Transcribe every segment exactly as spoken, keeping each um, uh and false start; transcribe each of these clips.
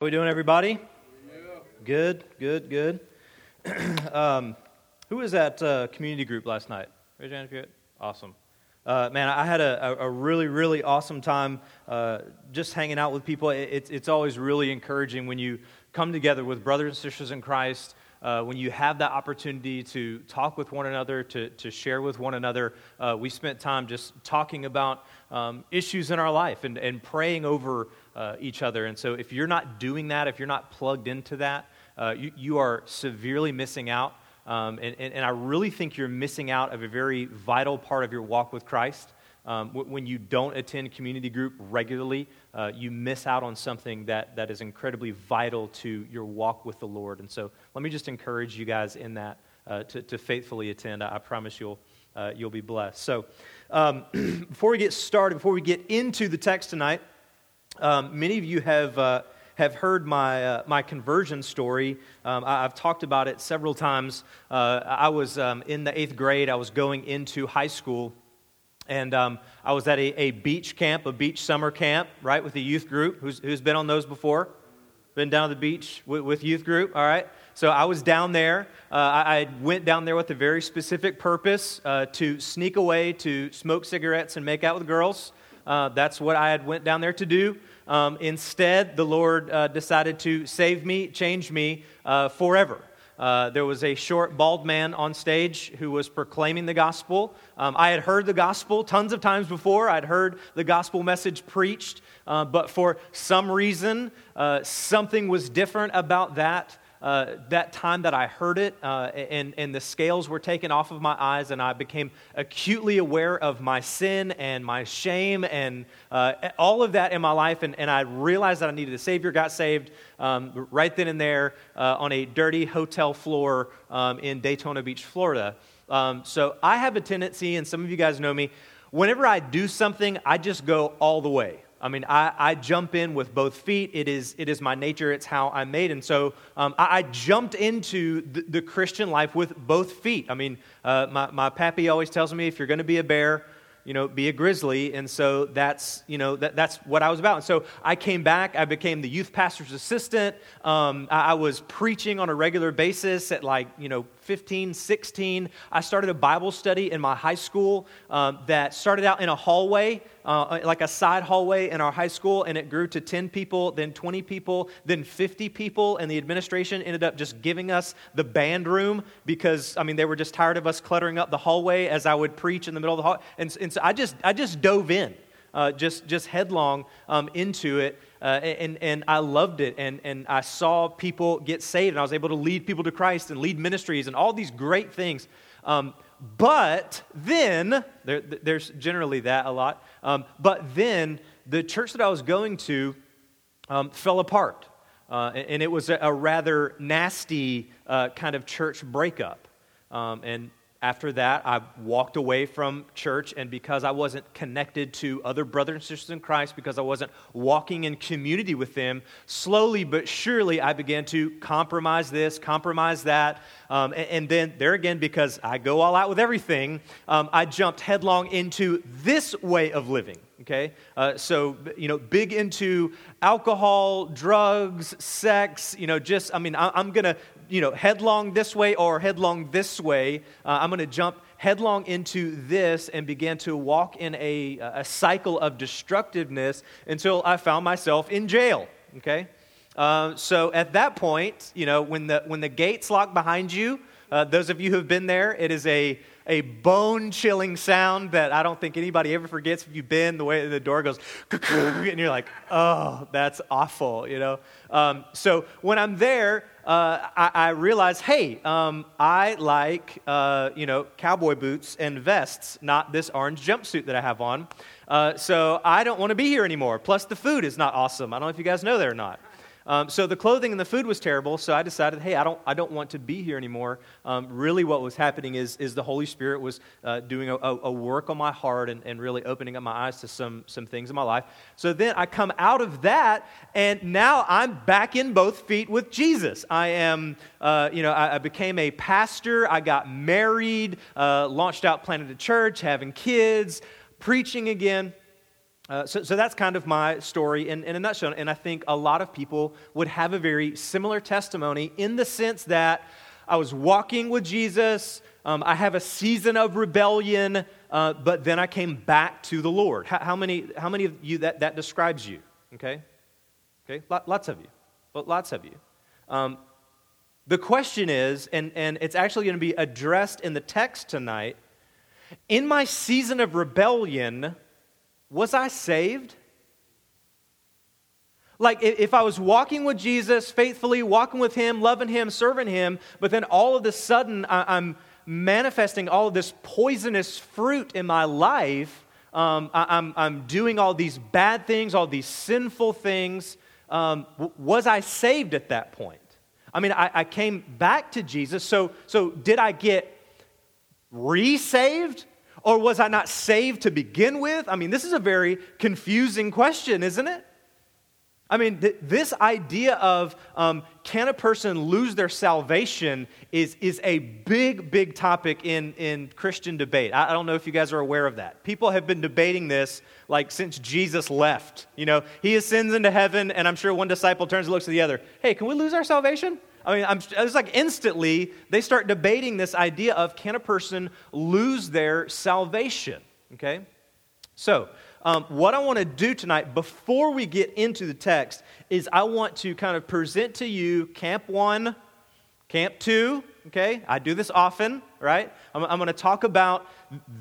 How we doing, everybody? Good, good, good. um, who was at uh, community group last night? Raise your hand if you're it. Awesome. Uh, man, I had a, a really, really awesome time uh, just hanging out with people. It, it's, it's always really encouraging when you come together with brothers and sisters in Christ, uh, when you have that opportunity to talk with one another, to, to share with one another. Uh, we spent time just talking about um, issues in our life and, and praying over Uh, each other. And so if you're not doing that, if you're not plugged into that, uh, you, you are severely missing out. Um, and, and, and I really think you're missing out of a very vital part of your walk with Christ. Um, w- when you don't attend community group regularly, uh, you miss out on something that, that is incredibly vital to your walk with the Lord. And so let me just encourage you guys in that uh, to, to faithfully attend. I, I promise you'll uh, you'll be blessed. So um, before we get started, before we get into the text tonight, Um, many of you have uh, have heard my uh, my conversion story. Um, I, I've talked about it several times. Uh, I was um, in the eighth grade. I was going into high school, and um, I was at a, a beach camp, a beach summer camp, right, with a youth group. Who's who's been on those before? Been down to the beach with, with youth group. All right. So I was down there. Uh, I, I went down there with a very specific purpose, uh, to sneak away to smoke cigarettes and make out with girls. Uh, that's what I had went down there to do. Um, instead, the Lord uh, decided to save me, change me uh, forever. Uh, there was a short, bald man on stage who was proclaiming the gospel. Um, I had heard the gospel tons of times before. I'd heard the gospel message preached, uh, but for some reason, uh, something was different about that Uh, that time that I heard it, uh, and, and the scales were taken off of my eyes, and I became acutely aware of my sin and my shame and uh, all of that in my life, and, and I realized that I needed a Savior, got saved um, right then and there uh, on a dirty hotel floor um, in Daytona Beach, Florida. Um, so I have a tendency, and some of you guys know me, whenever I do something, I just go all the way. I mean, I, I jump in with both feet. It is it is my nature. It's how I'm made. And so um, I, I jumped into the, the Christian life with both feet. I mean, uh, my, my pappy always tells me, if you're going to be a bear, you know, be a grizzly. And so that's, you know, that, that's what I was about. And so I came back. I became the youth pastor's assistant. Um, I, I was preaching on a regular basis at like, you know, fifteen, sixteen. I started a Bible study in my high school um, that started out in a hallway, uh, like a side hallway in our high school, and it grew to ten people, then twenty people, then fifty people, and the administration ended up just giving us the band room because, I mean, they were just tired of us cluttering up the hallway as I would preach in the middle of the hall. And, and so I just I just dove in, uh, just just headlong um, into it. Uh, and and I loved it, and, and I saw people get saved, and I was able to lead people to Christ and lead ministries and all these great things. Um, but then, there, there's generally that a lot, um, but then the church that I was going to um, fell apart, uh, and, and it was a, a rather nasty uh, kind of church breakup. Um, and after that, I walked away from church, and because I wasn't connected to other brothers and sisters in Christ, because I wasn't walking in community with them, slowly but surely I began to compromise this, compromise that, um, and, and then there again, because I go all out with everything, um, I jumped headlong into this way of living. Okay, uh, so, you know, big into alcohol, drugs, sex, you know, just, I mean, I, I'm going to, you know, headlong this way or headlong this way. Uh, I'm going to jump headlong into this and began to walk in a, a cycle of destructiveness until I found myself in jail, okay? Uh, so at that point, you know, when the when the gates lock behind you, uh, those of you who have been there, it is a... a bone-chilling sound that I don't think anybody ever forgets. If you've been, the way the door goes, and you're like, oh, that's awful, you know. Um, so when I'm there, uh, I, I realize, hey, um, I like, uh, you know, cowboy boots and vests, not this orange jumpsuit that I have on. Uh, so I don't want to be here anymore. Plus, the food is not awesome. I don't know if you guys know that or not. Um, so the clothing and the food was terrible, so I decided, hey, I don't I don't want to be here anymore. Um, really what was happening is is the Holy Spirit was uh, doing a, a work on my heart and, and really opening up my eyes to some some things in my life. So then I come out of that, and now I'm back in both feet with Jesus. I am, uh, you know, I, I became a pastor. I got married, uh, launched out, planted a church, having kids, preaching again. Uh, so, so that's kind of my story in, in a nutshell, and I think a lot of people would have a very similar testimony in the sense that I was walking with Jesus, um, I have a season of rebellion, uh, but then I came back to the Lord. How, how many How many of you, that, that describes you, okay? Okay, lots of you, but lots of you. Um, the question is, and, and it's actually going to be addressed in the text tonight, in my season of rebellion, was I saved? Like, if I was walking with Jesus faithfully, walking with Him, loving Him, serving Him, but then all of a sudden I'm manifesting all of this poisonous fruit in my life, um, I'm, I'm doing all these bad things, all these sinful things, um, was I saved at that point? I mean, I, I came back to Jesus, so, so did I get re-saved? Or was I not saved to begin with? I mean, this is a very confusing question, isn't it? I mean, th- this idea of um, can a person lose their salvation is is a big, big topic in, in Christian debate. I, I don't know if you guys are aware of that. People have been debating this like since Jesus left. You know, He ascends into heaven, and I'm sure one disciple turns and looks to the other. Hey, can we lose our salvation? I mean, I'm, it's like instantly they start debating this idea of can a person lose their salvation, okay? So um, what I want to do tonight before we get into the text is I want to kind of present to you camp one, camp two, okay? I do this often, right? I'm, I'm going to talk about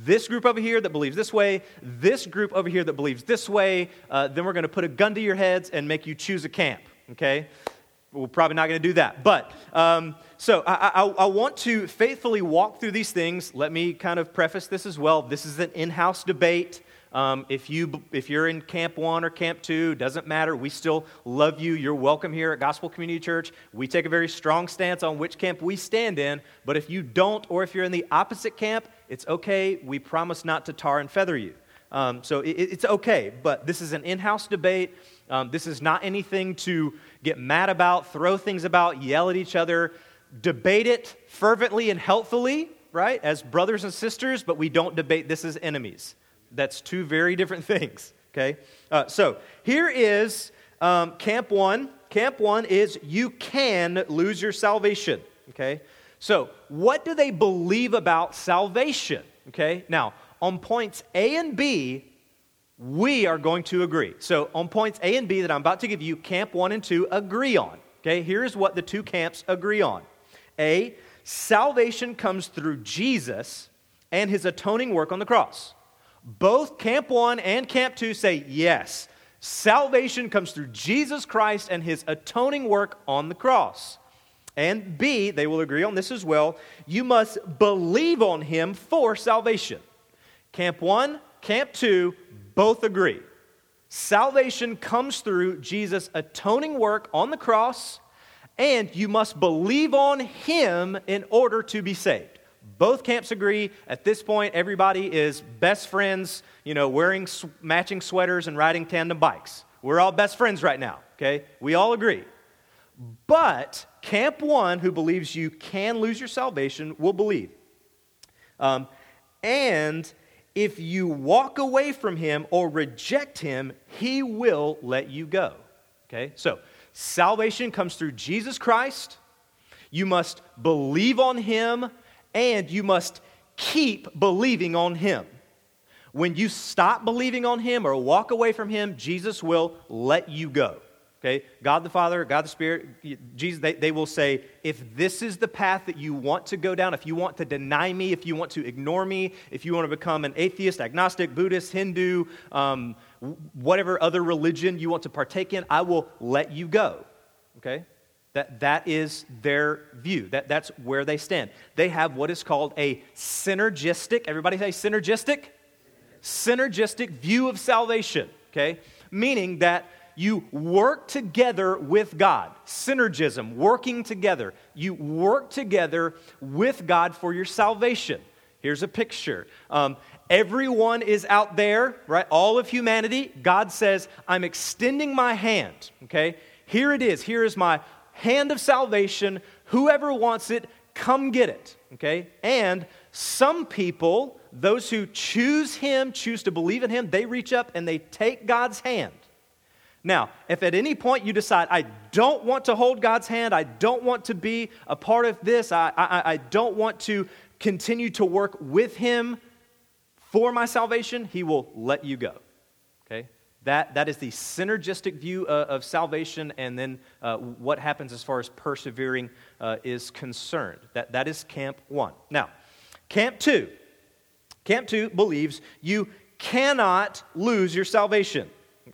this group over here that believes this way, this group over here that believes this way. Uh, then we're going to put a gun to your heads and make you choose a camp, okay? We're probably not going to do that, but um, so I, I, I want to faithfully walk through these things. Let me kind of preface this as well. This is an in-house debate. Um, if you if you're in camp one or camp two, doesn't matter. We still love you. You're welcome here at Gospel Community Church. We take a very strong stance on which camp we stand in. But if you don't, or if you're in the opposite camp, it's okay. We promise not to tar and feather you. Um, so it, it's okay. But this is an in-house debate. Um, this is not anything to get mad about, throw things about, yell at each other, debate it fervently and healthily, right, as brothers and sisters, but we don't debate this as enemies. That's two very different things, okay? Uh, so here is um, camp one. Camp one is you can lose your salvation, okay? So what do they believe about salvation, okay? Now, on points A and B, we are going to agree. So on points A and B that I'm about to give you, camp one and two agree on. Okay, here's what the two camps agree on. A, salvation comes through Jesus and His atoning work on the cross. Both camp one and camp two say yes. Salvation comes through Jesus Christ and His atoning work on the cross. And B, they will agree on this as well. You must believe on Him for salvation. Camp one, camp two, both agree. Salvation comes through Jesus' atoning work on the cross, and you must believe on Him in order to be saved. Both camps agree. At this point, everybody is best friends, you know, wearing matching sweaters and riding tandem bikes. We're all best friends right now, okay? We all agree. But camp one, who believes you can lose your salvation, will believe. Um, and... If you walk away from Him or reject Him, He will let you go. Okay, so salvation comes through Jesus Christ. You must believe on Him, and you must keep believing on Him. When you stop believing on Him or walk away from Him, Jesus will let you go. Okay, God the Father, God the Spirit, Jesus, they, they will say, if this is the path that you want to go down, if you want to deny me, if you want to ignore me, if you want to become an atheist, agnostic, Buddhist, Hindu, um, whatever other religion you want to partake in, I will let you go. Okay, that that is their view. That that's where they stand. They have what is called a synergistic, everybody say synergistic? Synergistic view of salvation, okay? Meaning that you work together with God. Synergism, working together. You work together with God for your salvation. Here's a picture. Um, everyone is out there, right? All of humanity. God says, I'm extending my hand, okay? Here it is. Here is my hand of salvation. Whoever wants it, come get it, okay? And Some people, those who choose him, choose to believe in him, they reach up and they take God's hand. Now, if at any point you decide, I don't want to hold God's hand, I don't want to be a part of this, I, I, I don't want to continue to work with him for my salvation, he will let you go, okay? That, that is the synergistic view uh, of salvation, and then uh, what happens as far as persevering uh, is concerned. That, that is camp one. Now, camp two. Camp two believes you cannot lose your salvation,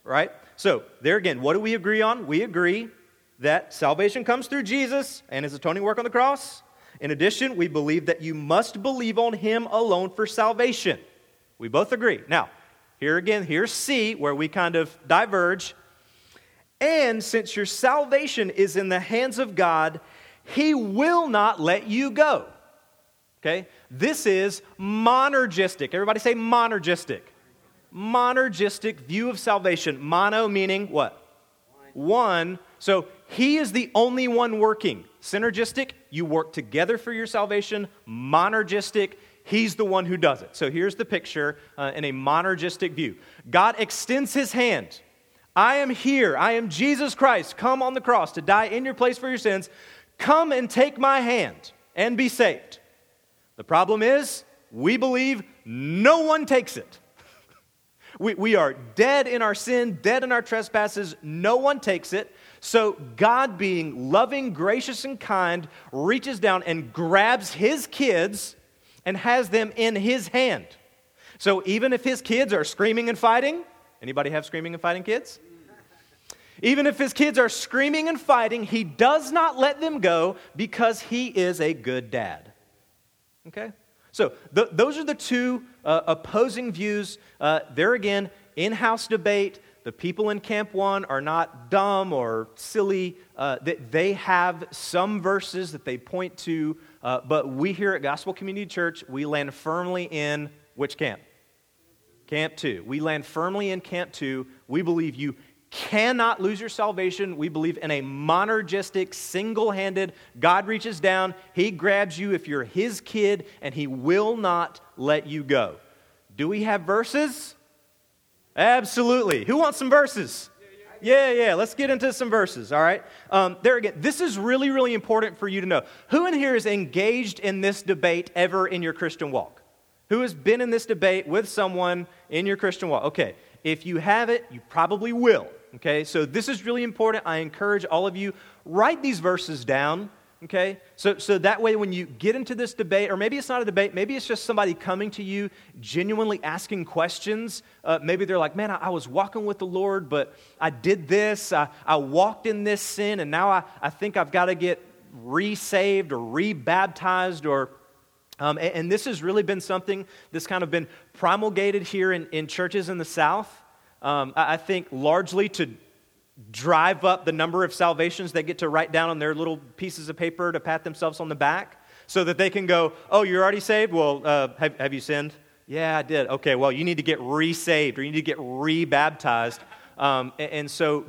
right? So, there again, what do we agree on? We agree that salvation comes through Jesus and his atoning work on the cross. In addition, we believe that you must believe on him alone for salvation. We both agree. Now, here again, here's C, where we kind of diverge. And since your salvation is in the hands of God, he will not let you go. Okay? This is monergistic. Everybody say monergistic. Monergistic view of salvation. Mono meaning what? One. So he is the only one working. Synergistic, you work together for your salvation. Monergistic, he's the one who does it. So here's the picture uh, in a monergistic view. God extends his hand. I am here. I am Jesus Christ. Come on the cross to die in your place for your sins. Come and take my hand and be saved. The problem is, we believe no one takes it. We, we are dead in our sin, dead in our trespasses. No one takes it. So God, being loving, gracious, and kind, reaches down and grabs his kids and has them in his hand. So even if his kids are screaming and fighting, anybody have screaming and fighting kids? Even if his kids are screaming and fighting, he does not let them go because he is a good dad. Okay? So th- those are the two uh, opposing views. Uh, there again, in-house debate. The people in Camp One are not dumb or silly. Uh, they, they have some verses that they point to, uh, but we here at Gospel Community Church, we land firmly in which camp? Camp Two. We land firmly in Camp Two. We believe you cannot lose your salvation. We believe in a monergistic, single-handed, God reaches down, he grabs you if you're his kid, and he will not let you go. Do we have verses? Absolutely. Who wants some verses? Yeah, yeah. Let's get into some verses, all right? Um, there again, this is really, really important for you to know. Who in here is engaged in this debate ever in your Christian walk? Who has been in this debate with someone in your Christian walk? Okay, if you have it, you probably will, okay? So this is really important. I encourage all of you, write these verses down, okay? So, so that way when you get into this debate, or maybe it's not a debate, maybe it's just somebody coming to you genuinely asking questions. Uh, maybe they're like, man, I, I was walking with the Lord, but I did this, I, I walked in this sin, and now I, I think I've got to get re-saved or re-baptized, or, um, and, and this has really been something that's kind of been promulgated here in, in churches in the South. Um, I, I think largely to drive up the number of salvations they get to write down on their little pieces of paper to pat themselves on the back so that they can go, oh, you're already saved? Well, uh, have, have you sinned? Yeah, I did. Okay, well, you need to get re-saved or you need to get re-baptized. Um, and, and so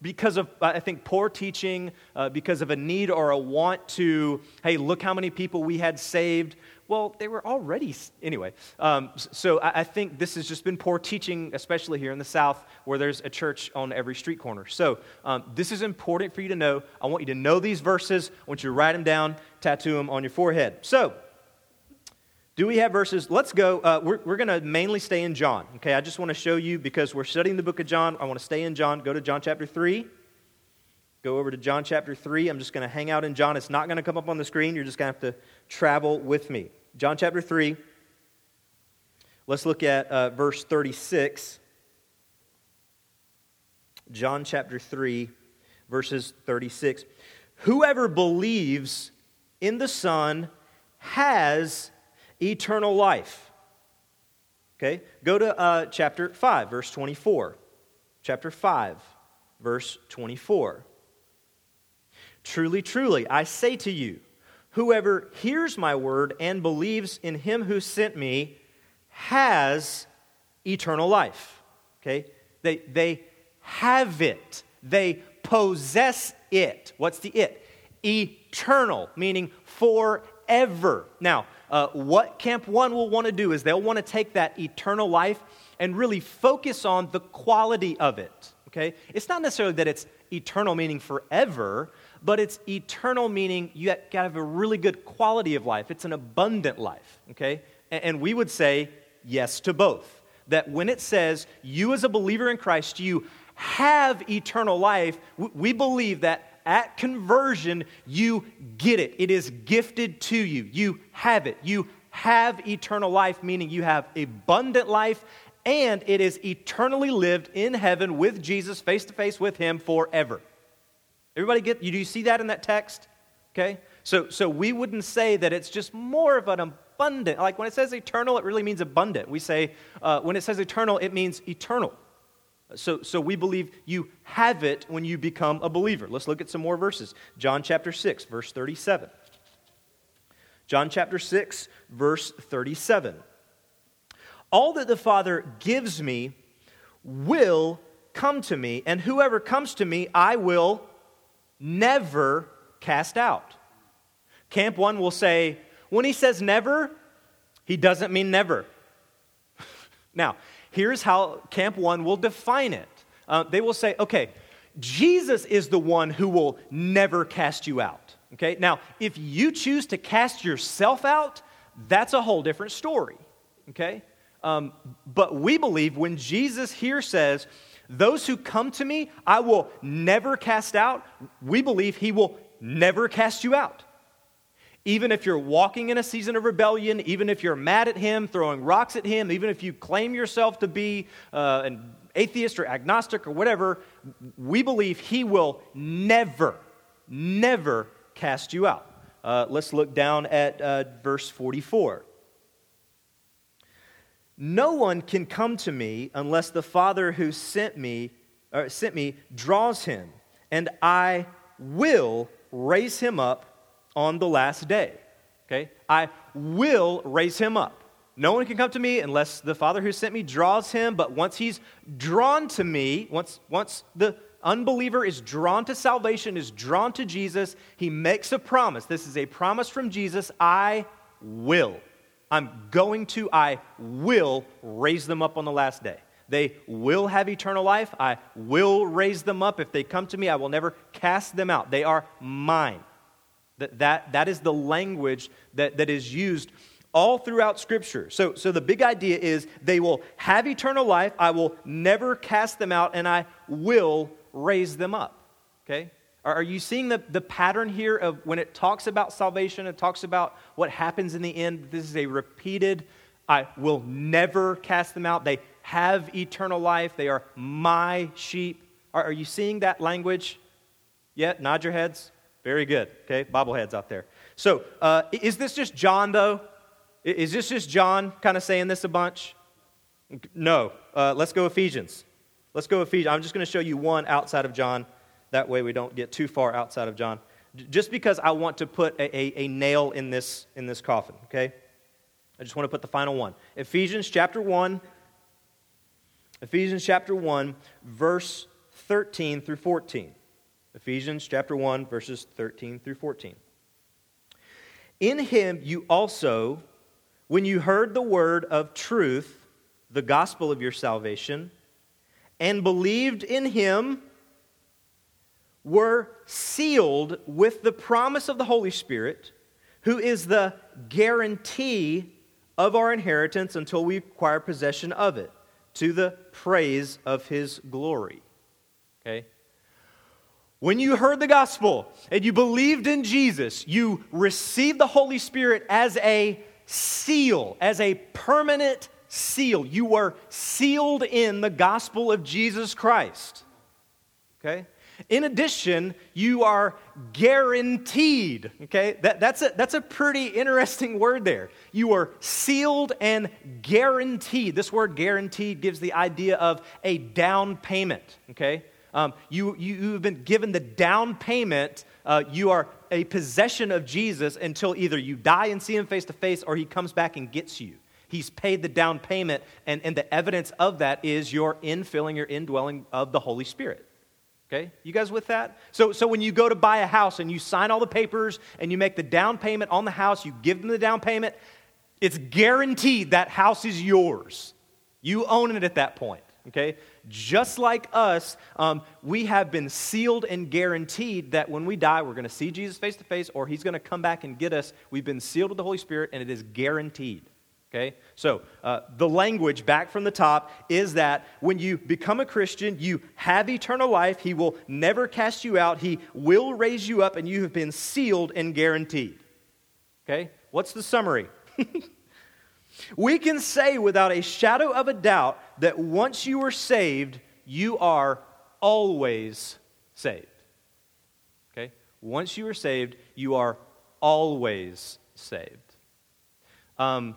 because of, I think, poor teaching, uh, because of a need or a want to, hey, look how many people we had saved. Well, they were already, anyway. Um, so I, I think this has just been poor teaching, especially here in the South, where there's a church on every street corner. So um, this is important for you to know. I want you to know these verses. I want you to write them down, tattoo them on your forehead. So do we have verses? Let's go. Uh, we're we're going to mainly stay in John. Okay, I just want to show you, because we're studying the book of John, I want to stay in John. Go to John chapter three. Go over to John chapter three. I'm just going to hang out in John. It's not going to come up on the screen. You're just going to have to travel with me. John chapter three, let's look at uh, verse thirty-six. John chapter three, verses thirty-six. Whoever believes in the Son has eternal life. Okay, go to uh, chapter five, verse twenty-four. Chapter five, verse twenty-four. Truly, truly, I say to you, whoever hears my word and believes in him who sent me has eternal life. Okay? They, they have it. They possess it. What's the it? Eternal, meaning forever. Now, uh, what Camp One will want to do is they'll want to take that eternal life and really focus on the quality of it, okay? It's not necessarily that it's eternal meaning forever, but it's eternal meaning you got to have a really good quality of life. It's an abundant life, okay? And, and we would say yes to both. That when it says you as a believer in Christ, you have eternal life, we, we believe that at conversion, you get it. It is gifted to you. You have it. You have eternal life, meaning you have abundant life, and it is eternally lived in heaven with Jesus, face to face with him forever. Everybody get, do you see that in that text? Okay? So so we wouldn't say that it's just more of an abundant, like when it says eternal, it really means abundant. We say, uh, when it says eternal, it means eternal. So so we believe you have it when you become a believer. Let's look at some more verses. John chapter six, verse thirty-seven. John chapter six, verse thirty-seven. All that the Father gives me will come to me, and whoever comes to me, I will never cast out. Camp One will say, when he says never, he doesn't mean never. Now, here's how Camp One will define it. Uh, they will say, okay, Jesus is the one who will never cast you out. Okay, now, if you choose to cast yourself out, that's a whole different story. Okay? Um, but we believe when Jesus here says, those who come to me, I will never cast out, we believe he will never cast you out. Even if you're walking in a season of rebellion, even if you're mad at him, throwing rocks at him, even if you claim yourself to be uh, an atheist or agnostic or whatever, we believe he will never, never cast you out. Uh, let's look down at uh, verse forty-four. No one can come to me unless the Father who sent me, or sent me draws him, and I will raise him up on the last day. Okay? I will raise him up. No one can come to me unless the Father who sent me draws him, but once he's drawn to me, once once the unbeliever is drawn to salvation, is drawn to Jesus, he makes a promise. This is a promise from Jesus, I will. I'm going to, I will raise them up on the last day. They will have eternal life. I will raise them up. If they come to me, I will never cast them out. They are mine. That, that, that is the language that, that is used all throughout Scripture. So, so the big idea is they will have eternal life. I will never cast them out, and I will raise them up. Okay? Are you seeing the, the pattern here of when it talks about salvation, it talks about what happens in the end? This is a repeated, I will never cast them out. They have eternal life. They are my sheep. Are, are you seeing that language yet? Yeah, nod your heads. Very good. Okay, bobbleheads out there. So uh, is this just John, though? Is this just John kind of saying this a bunch? No. Uh, let's go Ephesians. Let's go Ephesians. I'm just going to show you one outside of John. That way we don't get too far outside of John. Just because I want to put a, a, a nail in this in this coffin, okay? I just want to put the final one. Ephesians chapter one, Ephesians chapter one, verse thirteen through fourteen. Ephesians chapter one, verses thirteen through fourteen. In him you also, when you heard the word of truth, the gospel of your salvation, and believed in him, were sealed with the promise of the Holy Spirit, who is the guarantee of our inheritance until we acquire possession of it, to the praise of his glory. Okay? When you heard the gospel and you believed in Jesus, you received the Holy Spirit as a seal, as a permanent seal. You were sealed in the gospel of Jesus Christ. Okay? In addition, you are guaranteed, okay? That, that's, a, that's a pretty interesting word there. You are sealed and guaranteed. This word guaranteed gives the idea of a down payment, okay? Um, you, you, you've been given the down payment. Uh, you are a possession of Jesus until either you die and see him face to face or he comes back and gets you. He's paid the down payment, and, and the evidence of that is your infilling, your indwelling of the Holy Spirit. Okay, you guys with that? So so when you go to buy a house and you sign all the papers and you make the down payment on the house, you give them the down payment, It's guaranteed that house is yours. You own it at that point, okay? Just like us, um, we have been sealed and guaranteed that when we die, we're going to see Jesus face to face, or he's going to come back and get us. We've been sealed with the Holy Spirit, and it is guaranteed, okay? So uh, the language back from the top is that when you become a Christian, you have eternal life. He will never cast you out. He will raise you up, and you have been sealed and guaranteed, okay? What's the summary? We can say without a shadow of a doubt that once you are saved, you are always saved. Okay? Once you are saved, you are always saved. Um,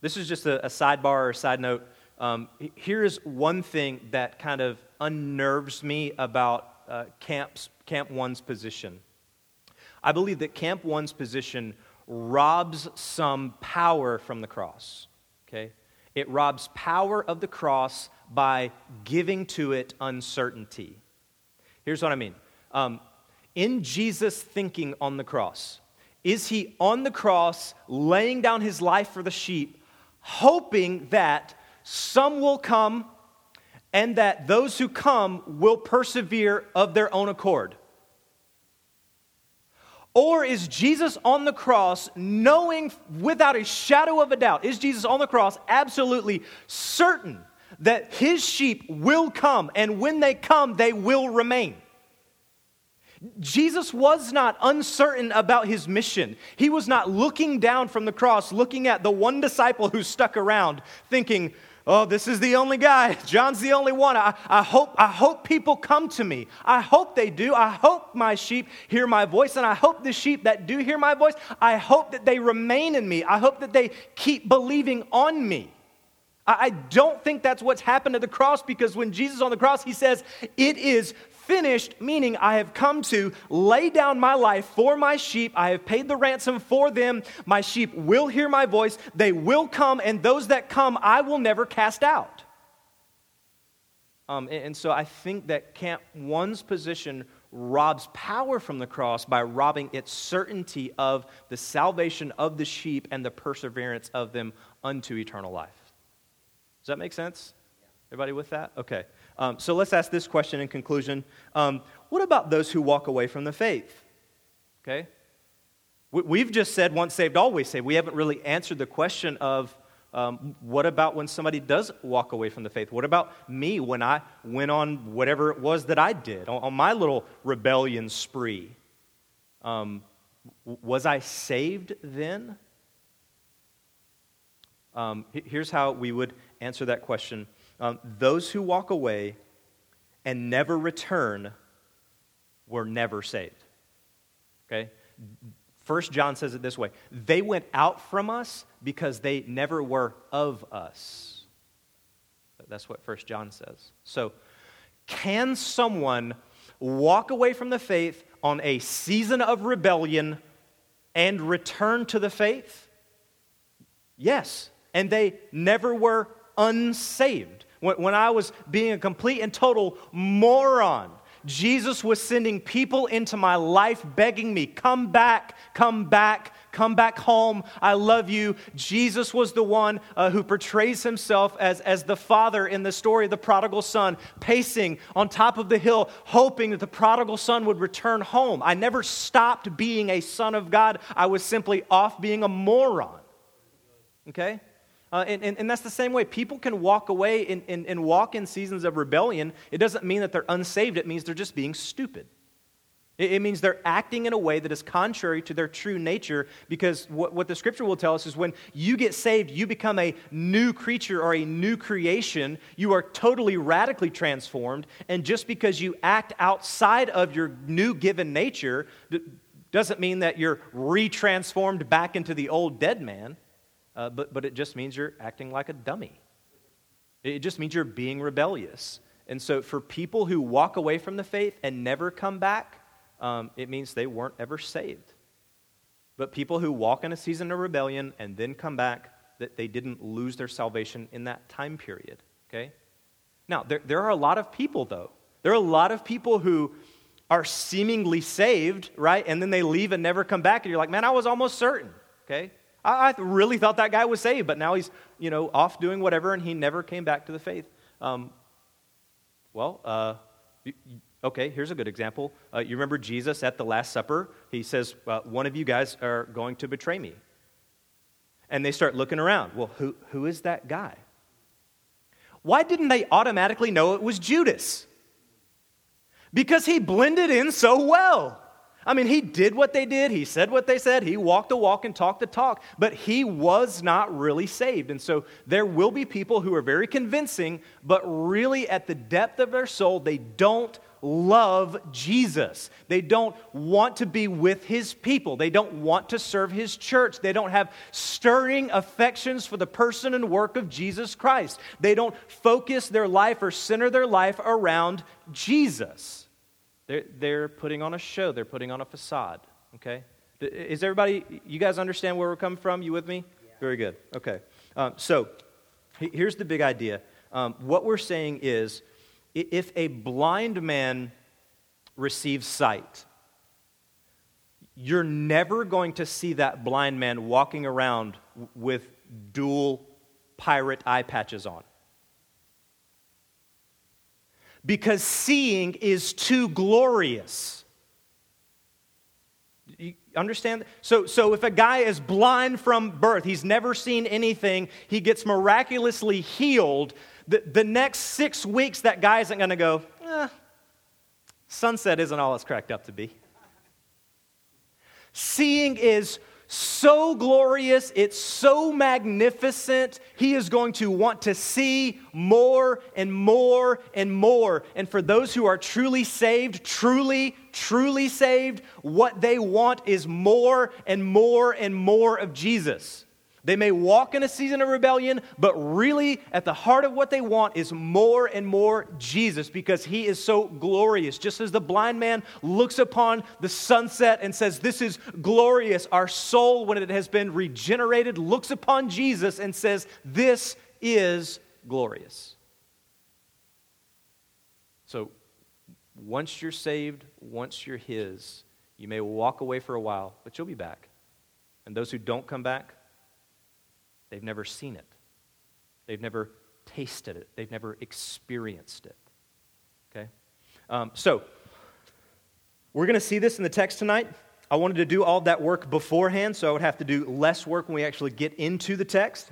this is just a, a sidebar or a side note. Um, here is one thing that kind of unnerves me about uh, camps, Camp One's position. I believe that Camp One's position robs some power from the cross, okay? It robs power of the cross by giving to it uncertainty. Here's what I mean. Um, in Jesus' thinking on the cross, is he on the cross laying down his life for the sheep, hoping that some will come and that those who come will persevere of their own accord? Or is Jesus on the cross knowing without a shadow of a doubt, is Jesus on the cross absolutely certain that his sheep will come, and when they come, they will remain? Jesus was not uncertain about his mission. He was not looking down from the cross, looking at the one disciple who stuck around, thinking, oh, this is the only guy. John's the only one. I, I hope I hope people come to me. I hope they do. I hope my sheep hear my voice, and I hope the sheep that do hear my voice, I hope that they remain in me. I hope that they keep believing on me. I, I don't think that's what's happened at the cross, because when Jesus is on the cross, he says, it is finished, meaning I have come to lay down my life for my sheep. I have paid the ransom for them. My sheep will hear my voice. They will come, and those that come, I will never cast out. Um, and, and so I think that Camp One's position robs power from the cross by robbing its certainty of the salvation of the sheep and the perseverance of them unto eternal life. Does that make sense? Everybody with that? Okay. Um, so let's ask this question in conclusion. Um, what about those who walk away from the faith? Okay? We, we've just said once saved, always saved. We haven't really answered the question of um, what about when somebody does walk away from the faith? What about me when I went on whatever it was that I did, on, on my little rebellion spree? Um, was I saved then? Um, here's how we would answer that question. Um, those who walk away and never return were never saved, okay? First John says it this way: they went out from us because they never were of us. That's what First John says. So can someone walk away from the faith on a season of rebellion and return to the faith? Yes, and they never were unsaved. When I was being a complete and total moron, Jesus was sending people into my life begging me, come back, come back, come back home. I love you. Jesus was the one uh, who portrays himself as, as the father in the story of the prodigal son, pacing on top of the hill, hoping that the prodigal son would return home. I never stopped being a son of God. I was simply off being a moron. Okay? Uh, and, and, and that's the same way. People can walk away and, and, and walk in seasons of rebellion. It doesn't mean that they're unsaved. It means they're just being stupid. It, it means they're acting in a way that is contrary to their true nature, because what, what the Scripture will tell us is when you get saved, you become a new creature or a new creation. You are totally, radically transformed, and just because you act outside of your new given nature doesn't mean that you're re-transformed back into the old dead man. Uh, but but it just means you're acting like a dummy. It just means you're being rebellious. And so for people who walk away from the faith and never come back, um, it means they weren't ever saved. But people who walk in a season of rebellion and then come back, that they didn't lose their salvation in that time period, okay? Now, there there are a lot of people, though. There are a lot of people who are seemingly saved, right? And then they leave and never come back, and you're like, man, I was almost certain, okay? I, I really thought that guy was saved, but now he's, you know, off doing whatever, and he never came back to the faith. Um, well, uh, okay, here's a good example. Uh, you remember Jesus at the Last Supper? He says, uh, one of you guys are going to betray me. And they start looking around. Well, who who is that guy? Why didn't they automatically know it was Judas? Because he blended in so well. I mean, he did what they did. He said what they said. He walked the walk and talked the talk. But he was not really saved. And so there will be people who are very convincing, but really at the depth of their soul, they don't love Jesus. They don't want to be with his people. They don't want to serve his church. They don't have stirring affections for the person and work of Jesus Christ. They don't focus their life or center their life around Jesus. They're, they're putting on a show. They're putting on a facade, okay? Is everybody, you guys understand where we're coming from? You with me? Yeah. Very good, okay. Um, so here's the big idea. Um, what we're saying is, if a blind man receives sight, you're never going to see that blind man walking around with dual pirate eye patches on. Because seeing is too glorious. You understand? So, so if a guy is blind from birth, he's never seen anything, he gets miraculously healed, The, the next six weeks, that guy isn't going to go, eh, sunset isn't all it's cracked up to be. Seeing is so glorious. It's so magnificent. He is going to want to see more and more and more. And for those who are truly saved, truly, truly saved, what they want is more and more and more of Jesus. They may walk in a season of rebellion, but really at the heart of what they want is more and more Jesus, because he is so glorious. Just as the blind man looks upon the sunset and says, this is glorious, our soul, when it has been regenerated, looks upon Jesus and says, this is glorious. So once you're saved, once you're his, you may walk away for a while, but you'll be back. And those who don't come back, they've never seen it. They've never tasted it. They've never experienced it. Okay? Um, so, we're going to see this in the text tonight. I wanted to do all that work beforehand, so I would have to do less work when we actually get into the text.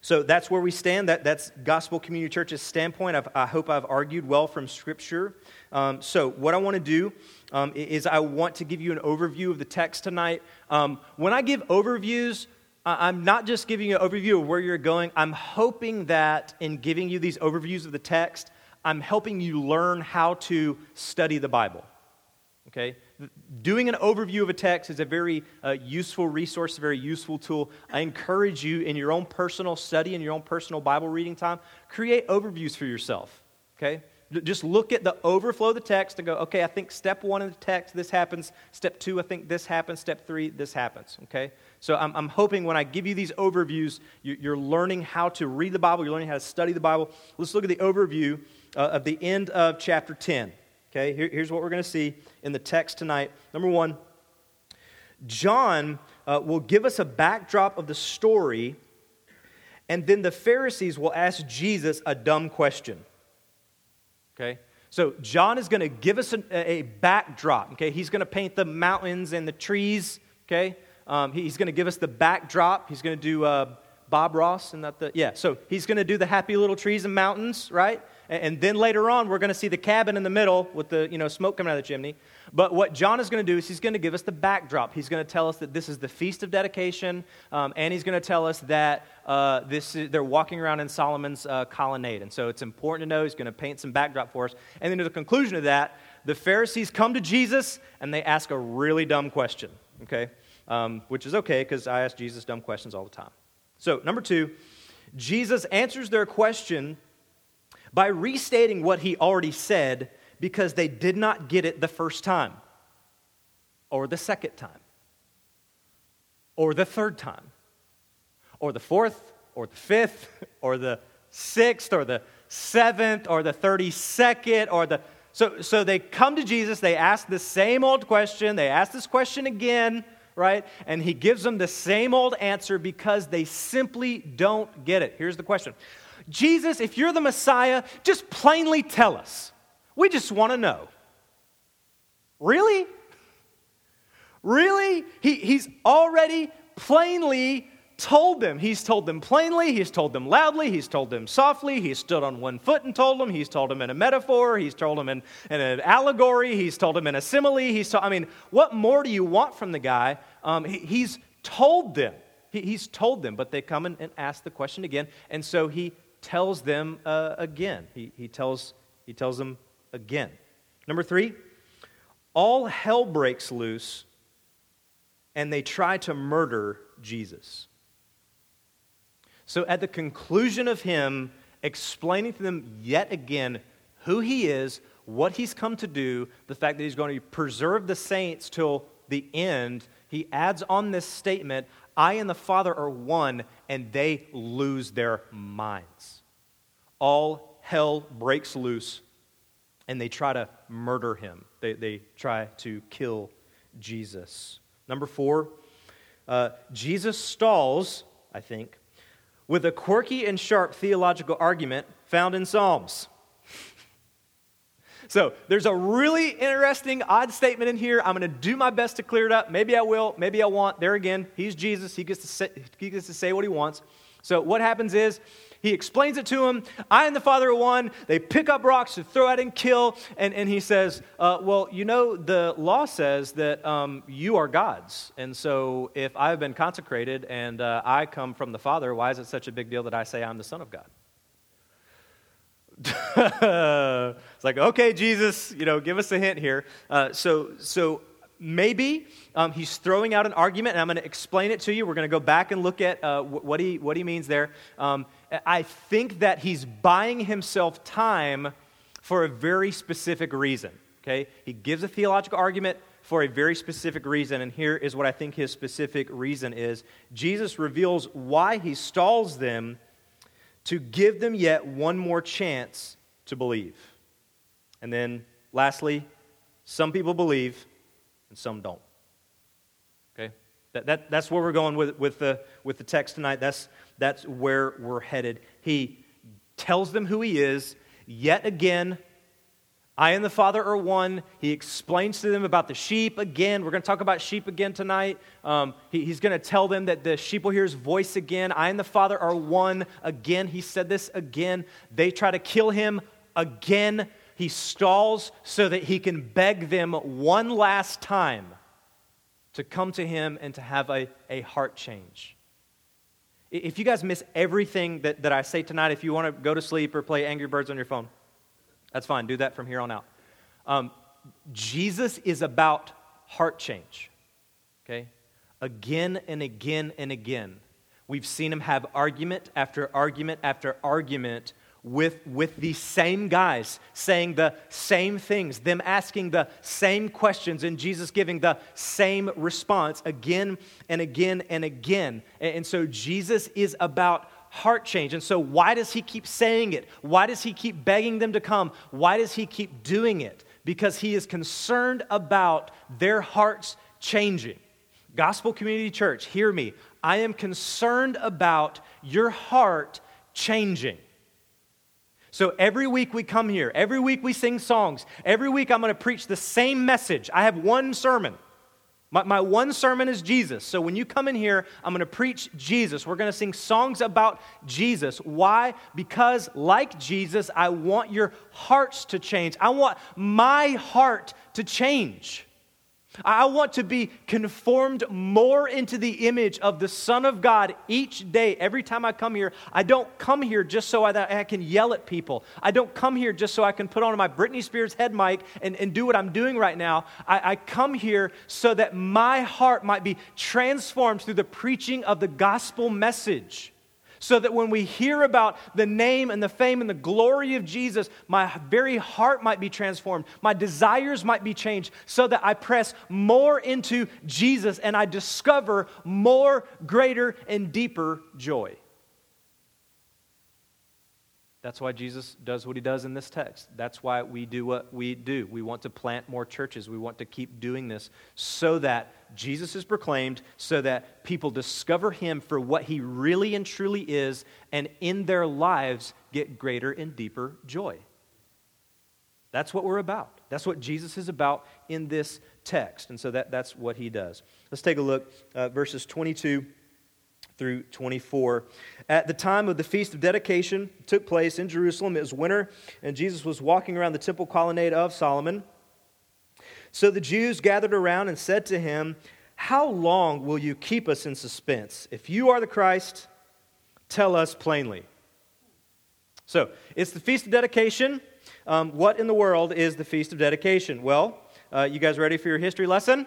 So that's where we stand. That, that's Gospel Community Church's standpoint. I've, I hope I've argued well from Scripture. Um, so what I want to do um, is I want to give you an overview of the text tonight. Um, when I give overviews, I'm not just giving you an overview of where you're going. I'm hoping that in giving you these overviews of the text, I'm helping you learn how to study the Bible, okay? Doing an overview of a text is a very uh, useful resource, a very useful tool. I encourage you in your own personal study, in your own personal Bible reading time, create overviews for yourself, okay? Just look at the overflow of the text and go, okay, I think step one in the text, this happens. Step two, I think this happens. Step three, this happens, okay? So I'm, I'm hoping when I give you these overviews, you, you're learning how to read the Bible. You're learning how to study the Bible. Let's look at the overview uh, of the end of chapter ten, okay? Here, here's what we're going to see in the text tonight. Number one, John uh, will give us a backdrop of the story, and then the Pharisees will ask Jesus a dumb question. Okay, so John is going to give us a, a backdrop. Okay, he's going to paint the mountains and the trees. Okay, um, he's going to give us the backdrop. He's going to do uh, Bob Ross and that the yeah. So he's going to do the happy little trees and mountains, right? And, and then later on, we're going to see the cabin in the middle with the you know smoke coming out of the chimney. But what John is going to do is he's going to give us the backdrop. He's going to tell us that this is the Feast of Dedication, um, and he's going to tell us that uh, this is, they're walking around in Solomon's uh, Colonnade. And so it's important to know. He's going to paint some backdrop for us. And then to the conclusion of that, the Pharisees come to Jesus, and they ask a really dumb question, okay? Um, which is okay, because I ask Jesus dumb questions all the time. So number two, Jesus answers their question by restating what he already said, because they did not get it the first time, or the second time, or the third time, or the fourth, or the fifth, or the sixth, or the seventh, or the thirty-second, or the... So, so they come to Jesus, they ask the same old question, they ask this question again, right? And he gives them the same old answer because they simply don't get it. Here's the question. Jesus, if you're the Messiah, just plainly tell us. We just want to know. Really? Really? He, he's already plainly told them. He's told them plainly. He's told them loudly. He's told them softly. He's stood on one foot and told them. He's told them in a metaphor. He's told them in, in an allegory. He's told them in a simile. He's told, I mean, what more do you want from the guy? Um, he, he's told them. He, he's told them, but they come and, and ask the question again. And so he tells them uh, again. He, he tells he tells them again. Number three, all hell breaks loose and they try to murder Jesus. So at the conclusion of him explaining to them yet again who he is, what he's come to do, the fact that he's going to preserve the saints till the end, he adds on this statement, I and the Father are one, and they lose their minds. All hell breaks loose, and they try to murder him. They, they try to kill Jesus. Number four, uh, Jesus stalls, I think, with a quirky and sharp theological argument found in Psalms. So there's a really interesting, odd statement in here. I'm going to do my best to clear it up. Maybe I will, maybe I won't. There again, he's Jesus. He gets to say, he gets to say what he wants. So what happens is, he explains it to him. I and the Father are one. They pick up rocks to throw at and kill. And, and he says, uh, well, you know, the law says that um, you are gods. And so if I've been consecrated and uh, I come from the Father, why is it such a big deal that I say I'm the Son of God? It's like, okay, Jesus, you know, give us a hint here. Uh, so, so. Maybe um, he's throwing out an argument, and I'm going to explain it to you. We're going to go back and look at uh, what he what he means there. Um, I think that he's buying himself time for a very specific reason, okay? He gives a theological argument for a very specific reason, and here is what I think his specific reason is. Jesus reveals why he stalls them to give them yet one more chance to believe. And then, lastly, some people believe, and some don't. Okay? That, that, that's where we're going with, with, the, with the text tonight. That's, that's where we're headed. He tells them who he is. Yet again, I and the Father are one. He explains to them about the sheep again. We're going to talk about sheep again tonight. Um, he, he's going to tell them that the sheep will hear his voice again. I and the Father are one again. He said this again. They try to kill him again. He stalls so that he can beg them one last time to come to him and to have a, a heart change. If you guys miss everything that, that I say tonight, if you want to go to sleep or play Angry Birds on your phone, that's fine. Do that from here on out. Um, Jesus is about heart change, okay? Again and again and again. We've seen him have argument after argument after argument with with these same guys saying the same things, them asking the same questions, and Jesus giving the same response again and again and again. And, and so Jesus is about heart change. And so why does he keep saying it? Why does he keep begging them to come? Why does he keep doing it? Because he is concerned about their hearts changing. Gospel Community Church, hear me. I am concerned about your heart changing. So every week we come here, every week we sing songs, every week I'm going to preach the same message. I have one sermon. My, my one sermon is Jesus. So when you come in here, I'm going to preach Jesus. We're going to sing songs about Jesus. Why? Because like Jesus, I want your hearts to change. I want my heart to change. I want to be conformed more into the image of the Son of God each day. Every time I come here, I don't come here just so I, I can yell at people. I don't come here just so I can put on my Britney Spears head mic and, and do what I'm doing right now. I, I come here so that my heart might be transformed through the preaching of the gospel message. So that when we hear about the name and the fame and the glory of Jesus, my very heart might be transformed. My desires might be changed so that I press more into Jesus and I discover more, greater, and deeper joy. That's why Jesus does what he does in this text. That's why we do what we do. We want to plant more churches. We want to keep doing this so that Jesus is proclaimed, so that people discover him for what he really and truly is, and in their lives get greater and deeper joy. That's what we're about. That's what Jesus is about in this text. And so that, that's what he does. Let's take a look, uh, verses twenty-two through twenty-four. At the time of the Feast of Dedication, it took place in Jerusalem. It was winter, and Jesus was walking around the temple colonnade of Solomon. So the Jews gathered around and said to him, "How long will you keep us in suspense? If you are the Christ, tell us plainly." So it's the Feast of Dedication. Um, what in the world is the Feast of Dedication? Well, uh, you guys ready for your history lesson?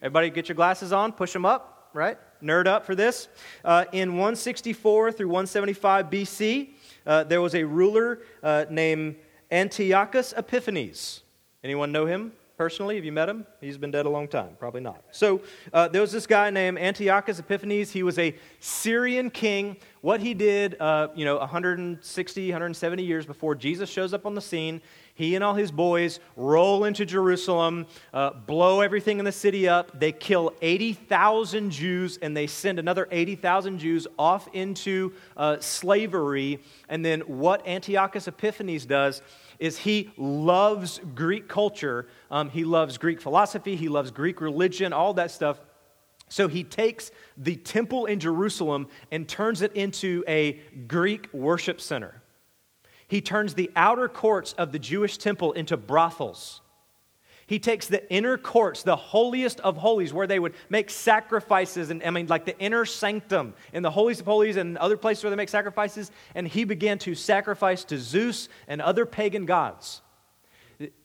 Everybody get your glasses on, push them up, right? Nerd up for this. Uh, in one sixty-four through one seventy-five B C, uh, there was a ruler uh, named Antiochus Epiphanes. Anyone know him personally? Have you met him? He's been dead a long time. Probably not. So uh, there was this guy named Antiochus Epiphanes. He was a Syrian king. What he did, uh, you know, one hundred sixty, one hundred seventy years before Jesus shows up on the scene, he and all his boys roll into Jerusalem, uh, blow everything in the city up. They kill eighty thousand Jews, and they send another eighty thousand Jews off into uh, slavery. And then what Antiochus Epiphanes does is he loves Greek culture. Um, he loves Greek philosophy. He loves Greek religion, all that stuff. So he takes the temple in Jerusalem and turns it into a Greek worship center. He turns the outer courts of the Jewish temple into brothels. He takes the inner courts, the holiest of holies, where they would make sacrifices, and I mean like the inner sanctum and the holiest of holies and other places where they make sacrifices, and he began to sacrifice to Zeus and other pagan gods.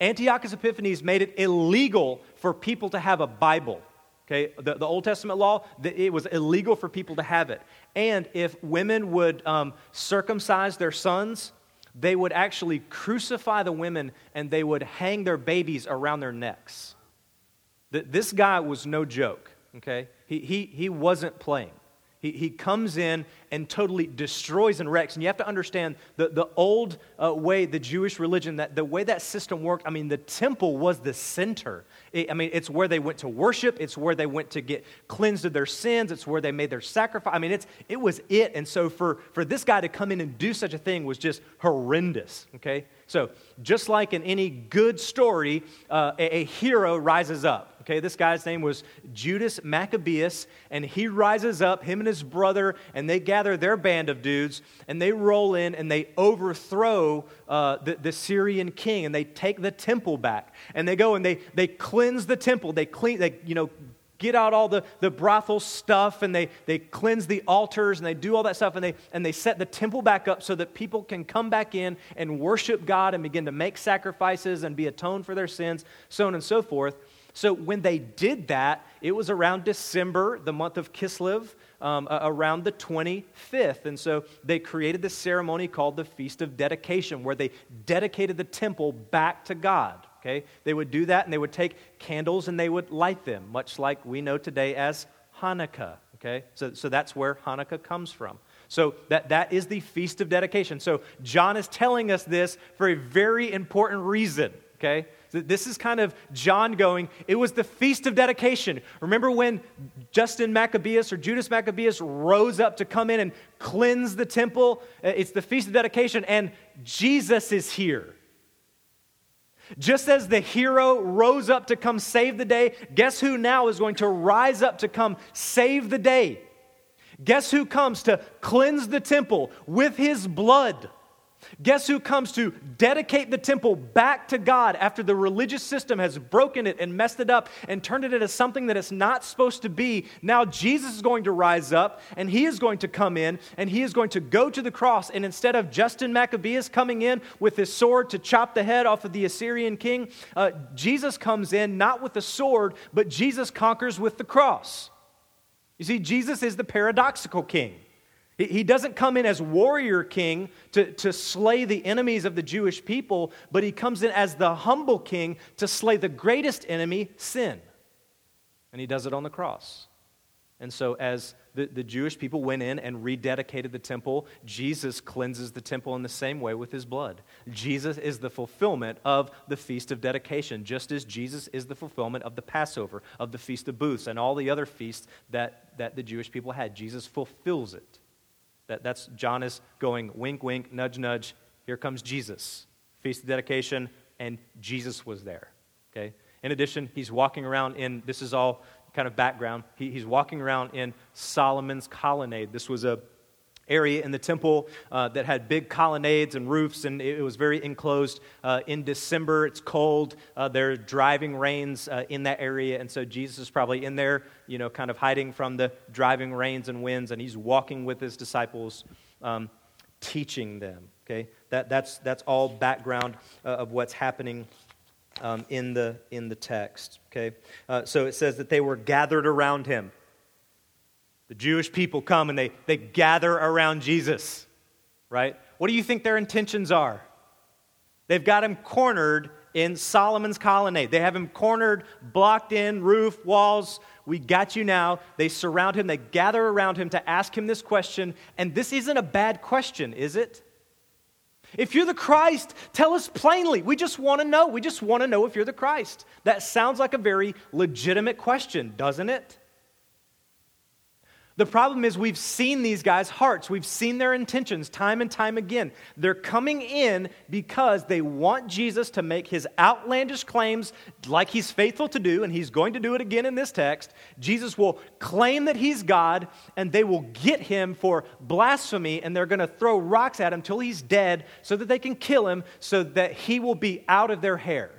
Antiochus Epiphanes made it illegal for people to have a Bible. Okay, the, the Old Testament law, the, it was illegal for people to have it. And if women would um, circumcise their sons, they would actually crucify the women and they would hang their babies around their necks. The, this guy was no joke, okay? He, he, he wasn't playing. He, he comes in and totally destroys and wrecks. And you have to understand the, the old uh, way, the Jewish religion, that the way that system worked, I mean, the temple was the center. It, I mean, it's where they went to worship. It's where they went to get cleansed of their sins. It's where they made their sacrifice. I mean, it's it was it. And so for, for this guy to come in and do such a thing was just horrendous, okay? So just like in any good story, uh, a, a hero rises up. Okay, this guy's name was Judas Maccabeus, and he rises up, him and his brother, and they gather their band of dudes, and they roll in, and they overthrow uh, the, the Syrian king, and they take the temple back, and they go and they they cleanse the temple, they clean, they you know get out all the, the brothel stuff, and they they cleanse the altars, and they do all that stuff, and they and they set the temple back up so that people can come back in and worship God and begin to make sacrifices and be atoned for their sins, so on and so forth. So when they did that, it was around December, the month of Kislev, um, uh, around the twenty-fifth. And so they created this ceremony called the Feast of Dedication, where they dedicated the temple back to God. Okay, they would do that, and they would take candles and they would light them, much like we know today as Hanukkah. Okay, so so that's where Hanukkah comes from. So that, that is the Feast of Dedication. So John is telling us this for a very important reason. Okay. This is kind of John going, it was the Feast of Dedication. Remember when Justin Maccabeus or Judas Maccabeus rose up to come in and cleanse the temple? It's the Feast of Dedication, and Jesus is here. Just as the hero rose up to come save the day, guess who now is going to rise up to come save the day? Guess who comes to cleanse the temple with his blood? Guess who comes to dedicate the temple back to God after the religious system has broken it and messed it up and turned it into something that it's not supposed to be? Now Jesus is going to rise up, and he is going to come in, and he is going to go to the cross. And instead of Justin Maccabeus coming in with his sword to chop the head off of the Assyrian king, uh, Jesus comes in not with the sword, but Jesus conquers with the cross. You see, Jesus is the paradoxical king. He doesn't come in as warrior king to, to slay the enemies of the Jewish people, but he comes in as the humble king to slay the greatest enemy, sin. And he does it on the cross. And so as the, the Jewish people went in and rededicated the temple, Jesus cleanses the temple in the same way with his blood. Jesus is the fulfillment of the Feast of Dedication, just as Jesus is the fulfillment of the Passover, of the Feast of Booths, and all the other feasts that, that the Jewish people had. Jesus fulfills it. That, that's John is going wink, wink, nudge, nudge. Here comes Jesus. Feast of Dedication, and Jesus was there. Okay. In addition, he's walking around in, this is all kind of background. He, he's walking around in Solomon's Colonnade. This was a area in the temple uh, that had big colonnades and roofs, and it, it was very enclosed. Uh, in December, it's cold. Uh, there are driving rains uh, in that area, and so Jesus is probably in there, you know, kind of hiding from the driving rains and winds, and he's walking with his disciples, um, teaching them. Okay, that that's that's all background uh, of what's happening Um, in the in the text, okay? Uh, so it says that they were gathered around him. The Jewish people come and they they gather around Jesus, right? What do you think their intentions are? They've got him cornered in Solomon's Colonnade. They have him cornered, blocked in, roof, walls. We got you now. They surround him. They gather around him to ask him this question. And this isn't a bad question, is it? If you're the Christ, tell us plainly. We just want to know. We just want to know if you're the Christ. That sounds like a very legitimate question, doesn't it? The problem is we've seen these guys' hearts. We've seen their intentions time and time again. They're coming in because they want Jesus to make his outlandish claims like he's faithful to do, and he's going to do it again in this text. Jesus will claim that he's God, and they will get him for blasphemy, and they're going to throw rocks at him till he's dead so that they can kill him so that he will be out of their hair.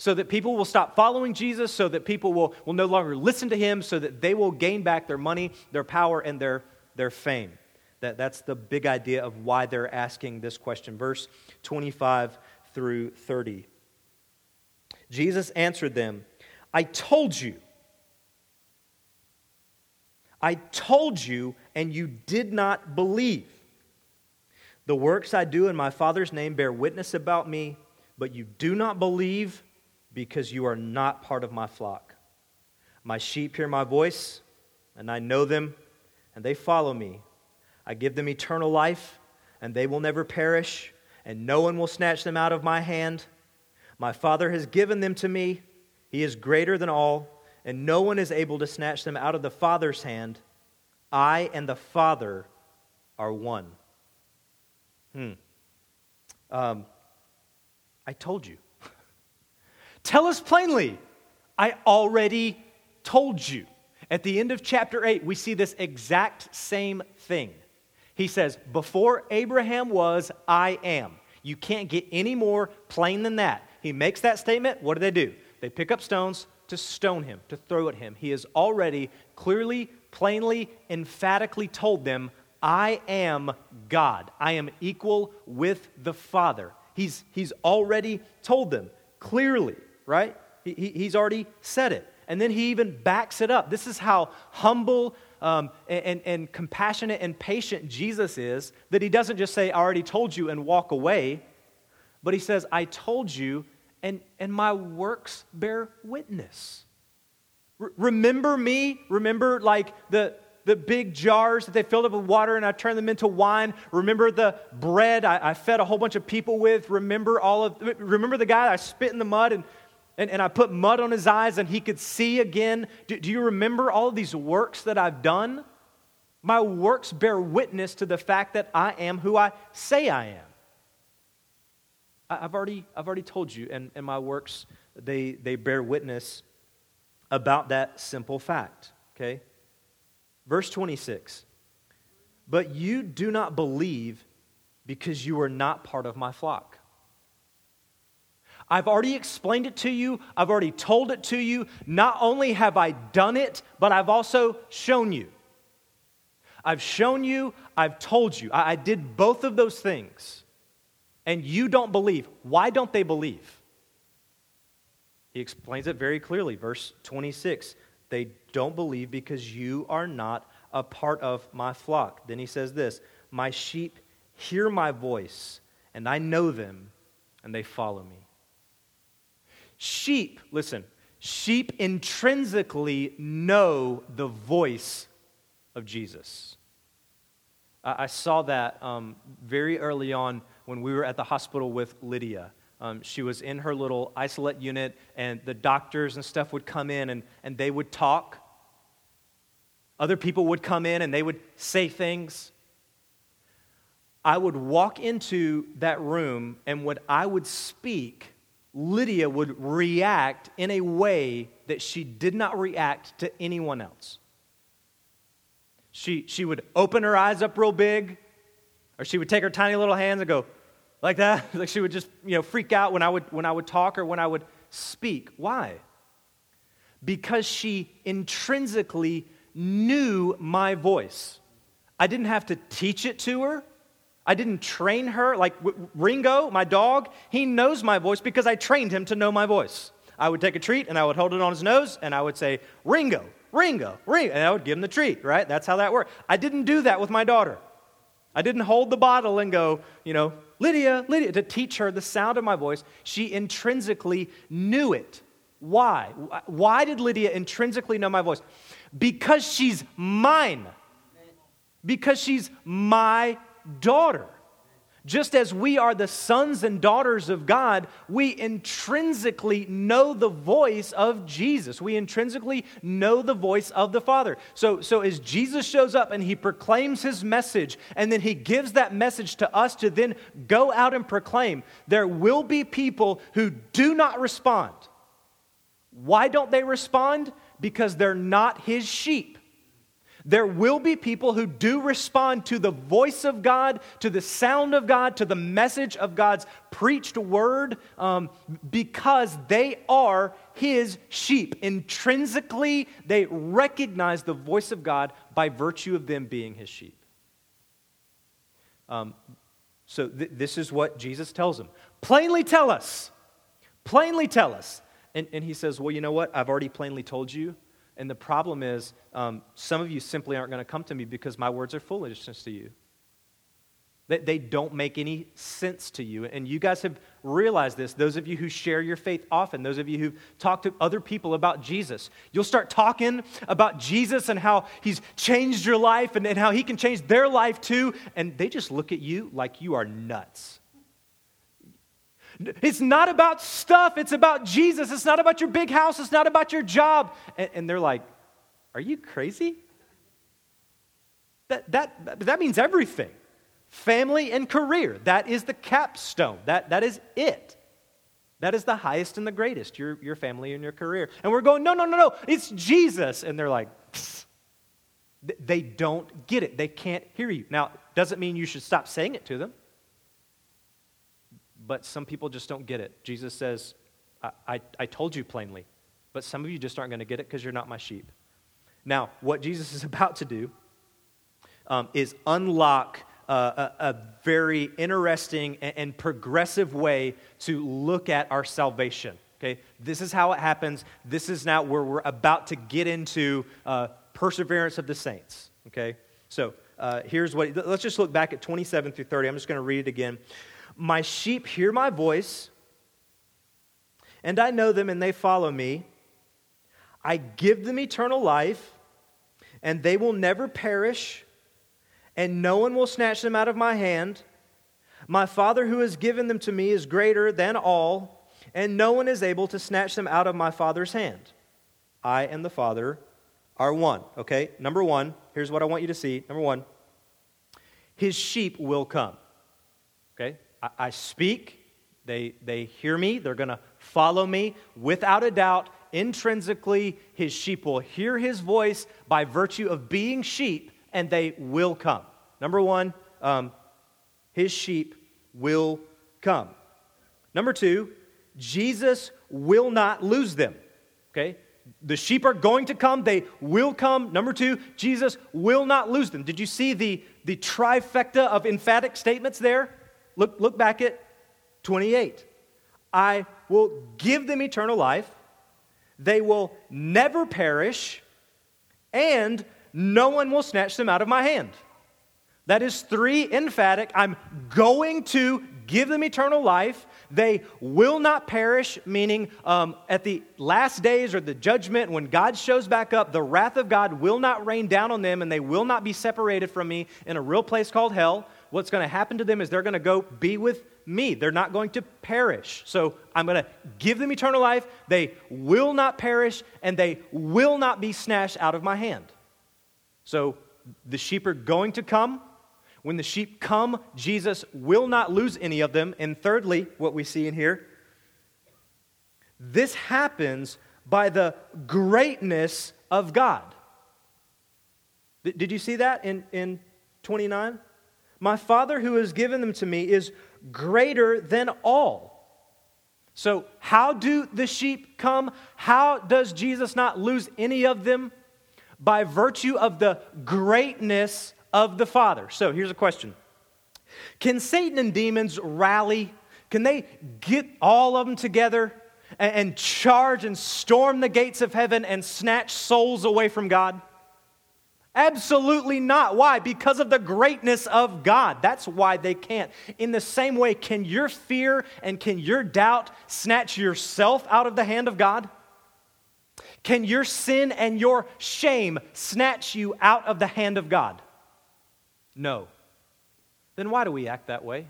So that people will stop following Jesus, so that people will, will no longer listen to him, so that they will gain back their money, their power, and their, their fame. That, that's the big idea of why they're asking this question. Verse twenty-five through thirty. Jesus answered them, I told you. I told you, and you did not believe. The works I do in my Father's name bear witness about me, but you do not believe because you are not part of my flock. My sheep hear my voice, and I know them, and they follow me. I give them eternal life, and they will never perish, and no one will snatch them out of my hand. My Father has given them to me. He is greater than all, and no one is able to snatch them out of the Father's hand. I and the Father are one. Hmm. Um, I told you. Tell us plainly, I already told you. At the end of chapter eight, we see this exact same thing. He says, before Abraham was, I am. You can't get any more plain than that. He makes that statement. What do they do? They pick up stones to stone him, to throw at him. He has already clearly, plainly, emphatically told them, I am God. I am equal with the Father. He's, he's already told them clearly. Right? He, he's already said it. And then he even backs it up. This is how humble um, and, and compassionate and patient Jesus is, that he doesn't just say, I already told you, and walk away, but he says, I told you, and, and my works bear witness. R- remember me? Remember like the... the big jars that they filled up with water and I turned them into wine. Remember the bread I, I fed a whole bunch of people with. Remember all of, remember the guy I spit in the mud and, and, and I put mud on his eyes and he could see again. Do, do you remember all of these works that I've done? My works bear witness to the fact that I am who I say I am. I, I've already, I've already told you, and, and my works, they, they bear witness about that simple fact, okay? Verse twenty-six, but you do not believe because you are not part of my flock. I've already explained it to you. I've already told it to you. Not only have I done it, but I've also shown you. I've shown you. I've told you. I, I did both of those things. And you don't believe. Why don't they believe? He explains it very clearly. Verse twenty-six, they don't believe because you are not a part of my flock. Then he says this, my sheep hear my voice, and I know them, and they follow me. Sheep, listen, sheep intrinsically know the voice of Jesus. I saw that um, very early on when we were at the hospital with Lydia. Um, she was in her little isolate unit, and the doctors and stuff would come in, and, and they would talk. Other people would come in, and they would say things. I would walk into that room, and when I would speak, Lydia would react in a way that she did not react to anyone else. She she would open her eyes up real big, or she would take her tiny little hands and go like that. Like she would just, you know, freak out when I would when I would talk or when I would speak. Why? Because she intrinsically knew my voice. I didn't have to teach it to her. I didn't train her. Like Ringo, my dog, he knows my voice because I trained him to know my voice. I would take a treat and I would hold it on his nose and I would say, "Ringo, Ringo, Ringo," and I would give him the treat, right? That's how that worked. I didn't do that with my daughter. I didn't hold the bottle and go, you know, "Lydia, Lydia," to teach her the sound of my voice. She intrinsically knew it. Why? Why did Lydia intrinsically know my voice? Because she's mine. Because she's my daughter. Just as we are the sons and daughters of God, we intrinsically know the voice of Jesus. We intrinsically know the voice of the Father. So, so as Jesus shows up and he proclaims his message, and then he gives that message to us to then go out and proclaim, there will be people who do not respond. Why don't they respond? Because they're not his sheep. There will be people who do respond to the voice of God, to the sound of God, to the message of God's preached word, um, because they are his sheep. Intrinsically, they recognize the voice of God by virtue of them being his sheep. Um, so th- this is what Jesus tells them. Plainly tell us. Plainly tell us. And, and he says, well, you know what? I've already plainly told you. And the problem is, um, some of you simply aren't going to come to me because my words are foolishness to you. They, they don't make any sense to you. And you guys have realized this. Those of you who share your faith often, those of you who've talked to other people about Jesus, you'll start talking about Jesus and how he's changed your life and, and how he can change their life too. And they just look at you like you are nuts. It's not about stuff. It's about Jesus. It's not about your big house. It's not about your job. And, and they're like, "Are you crazy? That that that means everything. Family and career. That is the capstone. That that is it. That is the highest and the greatest. Your your family and your career." And we're going, "No, no, no, no. It's Jesus." And they're like, psst. They don't get it. They can't hear you. Now, doesn't mean you should stop saying it to them. But some people just don't get it. Jesus says, I, I, I told you plainly, but some of you just aren't going to get it because you're not my sheep. Now, what Jesus is about to do um, is unlock uh, a, a very interesting and, and progressive way to look at our salvation. Okay, this is how it happens. This is now where we're about to get into uh, perseverance of the saints. Okay, so uh, here's what, let's just look back at twenty-seven through thirty. I'm just going to read it again. My sheep hear my voice, and I know them, and they follow me. I give them eternal life, and they will never perish, and no one will snatch them out of my hand. My Father who has given them to me is greater than all, and no one is able to snatch them out of my Father's hand. I and the Father are one. Okay, number one, here's what I want you to see. Number one, his sheep will come. Okay? I speak, they they hear me, they're going to follow me. Without a doubt, intrinsically, his sheep will hear his voice by virtue of being sheep, and they will come. Number one, um, his sheep will come. Number two, Jesus will not lose them, okay? The sheep are going to come, they will come. Number two, Jesus will not lose them. Did you see the, the trifecta of emphatic statements there? Look look back at twenty-eight. I will give them eternal life. They will never perish. And no one will snatch them out of my hand. That is three emphatic. I'm going to give them eternal life. They will not perish, meaning um, at the last days or the judgment, when God shows back up, the wrath of God will not rain down on them, and they will not be separated from me in a real place called hell. What's going to happen to them is they're going to go be with me. They're not going to perish. So I'm going to give them eternal life. They will not perish, and they will not be snatched out of my hand. So the sheep are going to come. When the sheep come, Jesus will not lose any of them. And thirdly, what we see in here, this happens by the greatness of God. Did you see that in, in twenty-nine? My Father who has given them to me is greater than all. So how do the sheep come? How does Jesus not lose any of them? By virtue of the greatness of the Father. So here's a question. Can Satan and demons rally? Can they get all of them together and, and charge and storm the gates of heaven and snatch souls away from God? Absolutely not. Why? Because of the greatness of God. That's why they can't. In the same way, can your fear and can your doubt snatch yourself out of the hand of God? Can your sin and your shame snatch you out of the hand of God? No. Then why do we act that way?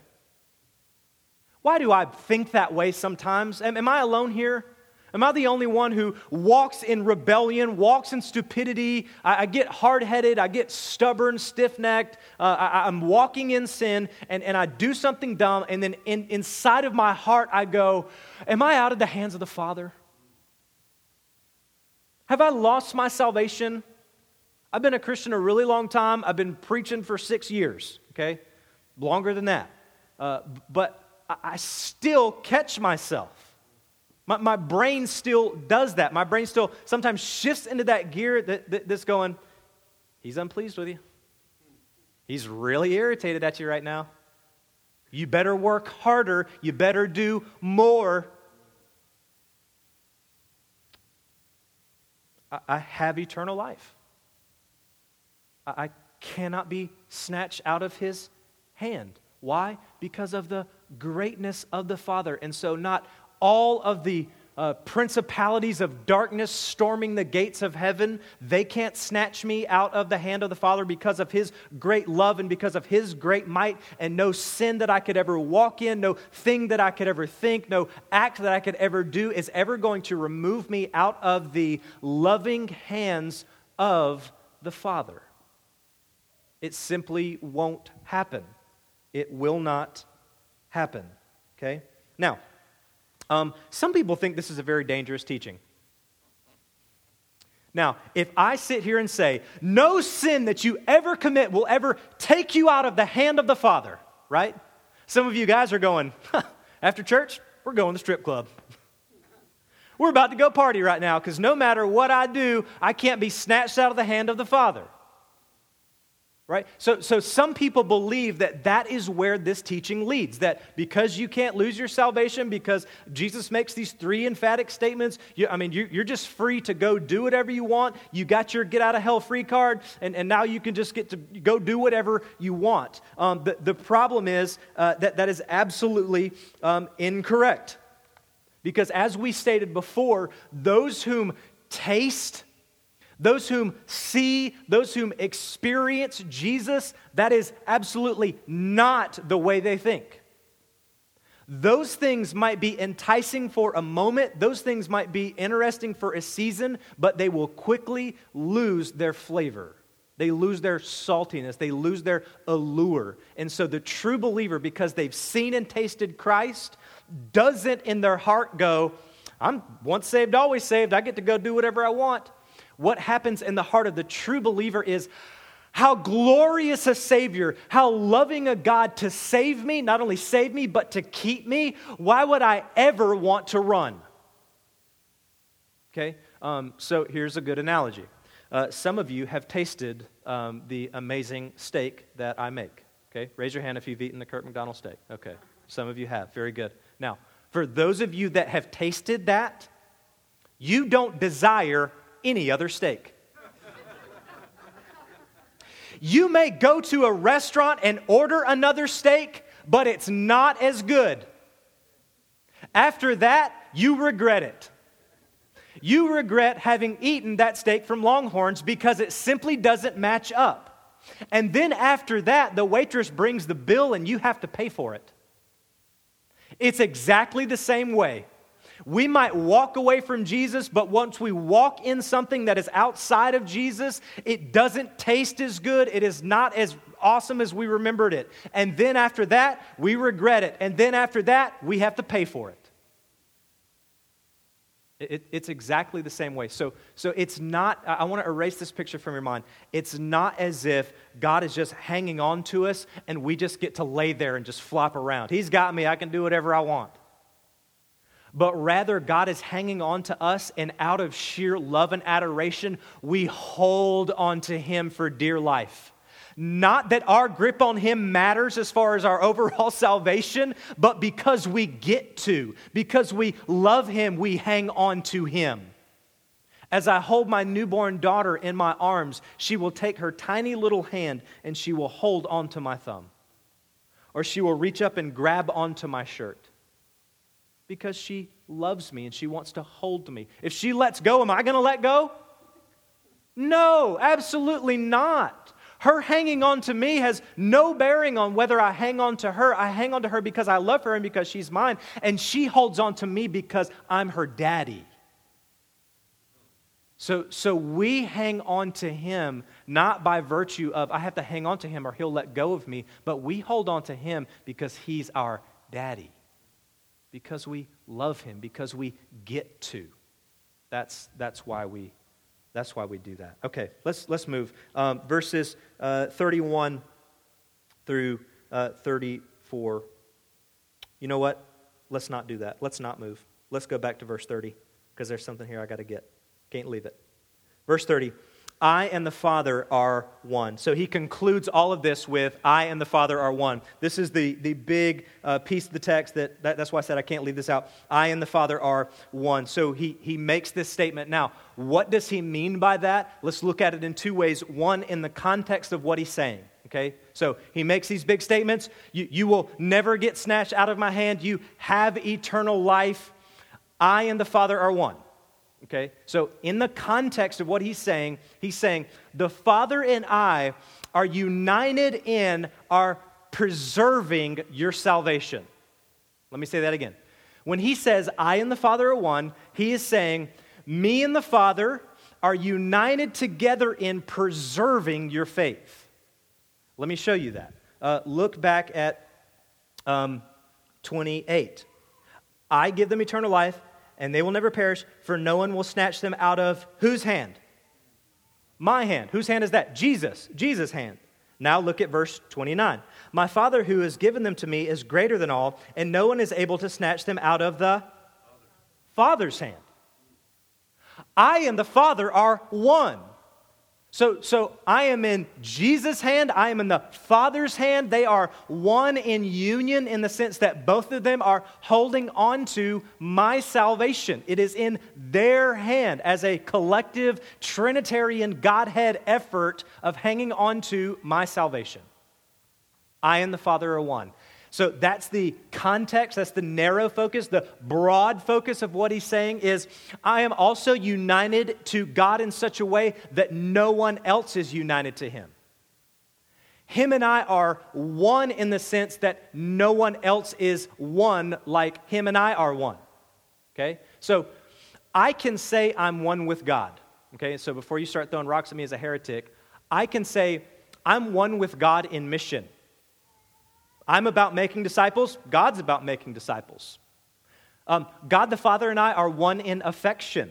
Why do I think that way sometimes? Am, am I alone here? Am I the only one who walks in rebellion, walks in stupidity? I, I get hard-headed, I get stubborn, stiff-necked, uh, I, I'm walking in sin, and, and I do something dumb, and then in, inside of my heart I go, am I out of the hands of the Father? Have I lost my salvation? I've been a Christian a really long time. I've been preaching for six years, okay? Longer than that. Uh, but I, I still catch myself. My, my brain still does that. My brain still sometimes shifts into that gear that, that, that's going, he's unpleased with you. He's really irritated at you right now. You better work harder. You better do more. I, I have eternal life. I cannot be snatched out of his hand. Why? Because of the greatness of the Father. And so not all of the uh, principalities of darkness storming the gates of heaven, they can't snatch me out of the hand of the Father because of his great love and because of his great might, and no sin that I could ever walk in, no thing that I could ever think, no act that I could ever do is ever going to remove me out of the loving hands of the Father. It simply won't happen. It will not happen, okay? Now, um, some people think this is a very dangerous teaching. Now, if I sit here and say, no sin that you ever commit will ever take you out of the hand of the Father, right? Some of you guys are going, huh, after church, we're going to the strip club. We're about to go party right now because no matter what I do, I can't be snatched out of the hand of the Father. Right? So so some people believe that that is where this teaching leads, that because you can't lose your salvation, because Jesus makes these three emphatic statements, you, I mean, you, you're just free to go do whatever you want. You got your get-out-of-hell-free card, and, and now you can just get to go do whatever you want. Um, the, the problem is uh, that that is absolutely um, incorrect, because as we stated before, those whom taste those whom see, those whom experience Jesus, that is absolutely not the way they think. Those things might be enticing for a moment, those things might be interesting for a season, but they will quickly lose their flavor. They lose their saltiness, they lose their allure. And so the true believer, because they've seen and tasted Christ, doesn't in their heart go, I'm once saved, always saved, I get to go do whatever I want. What happens in the heart of the true believer is how glorious a Savior, how loving a God to save me, not only save me, but to keep me. Why would I ever want to run? Okay, um, so here's a good analogy. Uh, some of you have tasted um, the amazing steak that I make. Okay, raise your hand if you've eaten the Kirk McDonald steak. Okay, some of you have. Very good. Now, for those of you that have tasted that, you don't desire any other steak. You may go to a restaurant and order another steak, but it's not as good. After that, you regret it. You regret having eaten that steak from Longhorns because it simply doesn't match up. And then after that, the waitress brings the bill and you have to pay for it. It's exactly the same way. We might walk away from Jesus, but once we walk in something that is outside of Jesus, it doesn't taste as good. It is not as awesome as we remembered it. And then after that, we regret it. And then after that, we have to pay for it. It, it's exactly the same way. So, so it's not, I want to erase this picture from your mind. It's not as if God is just hanging on to us and we just get to lay there and just flop around. He's got me. I can do whatever I want. But rather, God is hanging on to us, and out of sheer love and adoration, we hold on to Him for dear life. Not that our grip on Him matters as far as our overall salvation, but because we get to, because we love Him, we hang on to Him. As I hold my newborn daughter in my arms, she will take her tiny little hand and she will hold onto my thumb. Or she will reach up and grab onto my shirt. Because she loves me and she wants to hold me. If she lets go, am I going to let go? No, absolutely not. Her hanging on to me has no bearing on whether I hang on to her. I hang on to her because I love her and because she's mine. And she holds on to me because I'm her daddy. So, so we hang on to Him not by virtue of I have to hang on to Him or He'll let go of me, but we hold on to Him because He's our daddy. Because we love Him, because we get to. That's that's why we that's why we do that. Okay, let's let's move. Um, verses uh, thirty-one through uh, thirty-four. You know what? Let's not do that. Let's not move. Let's go back to verse thirty because there's something here I got to get. Can't leave it. Verse thirty. I and the Father are one. So he concludes all of this with, I and the Father are one. This is the, the big uh, piece of the text. That, that that's why I said I can't leave this out. I and the Father are one. So he, he makes this statement. Now, what does he mean by that? Let's look at it in two ways. One, in the context of what he's saying. Okay, so he makes these big statements. You, you will never get snatched out of my hand. You have eternal life. I and the Father are one. Okay, so in the context of what he's saying, he's saying, the Father and I are united in our preserving your salvation. Let me say that again. When he says, I and the Father are one, he is saying, me and the Father are united together in preserving your faith. Let me show you that. Uh, look back at um, twenty-eight. I give them eternal life. And they will never perish, for no one will snatch them out of whose hand? My hand. Whose hand is that? Jesus. Jesus' hand. Now look at verse twenty-nine. My Father who has given them to me is greater than all, and no one is able to snatch them out of the Father's hand. I and the Father are one. So, so I am in Jesus' hand, I am in the Father's hand. They are one in union in the sense that both of them are holding on to my salvation. It is in their hand as a collective Trinitarian Godhead effort of hanging on to my salvation. I and the Father are one. So that's the context, that's the narrow focus. The broad focus of what he's saying is, I am also united to God in such a way that no one else is united to Him. Him and I are one in the sense that no one else is one like Him and I are one. Okay? So I can say I'm one with God. Okay? So before you start throwing rocks at me as a heretic, I can say I'm one with God in mission. I'm about making disciples. God's about making disciples. Um, God the Father and I are one in affection,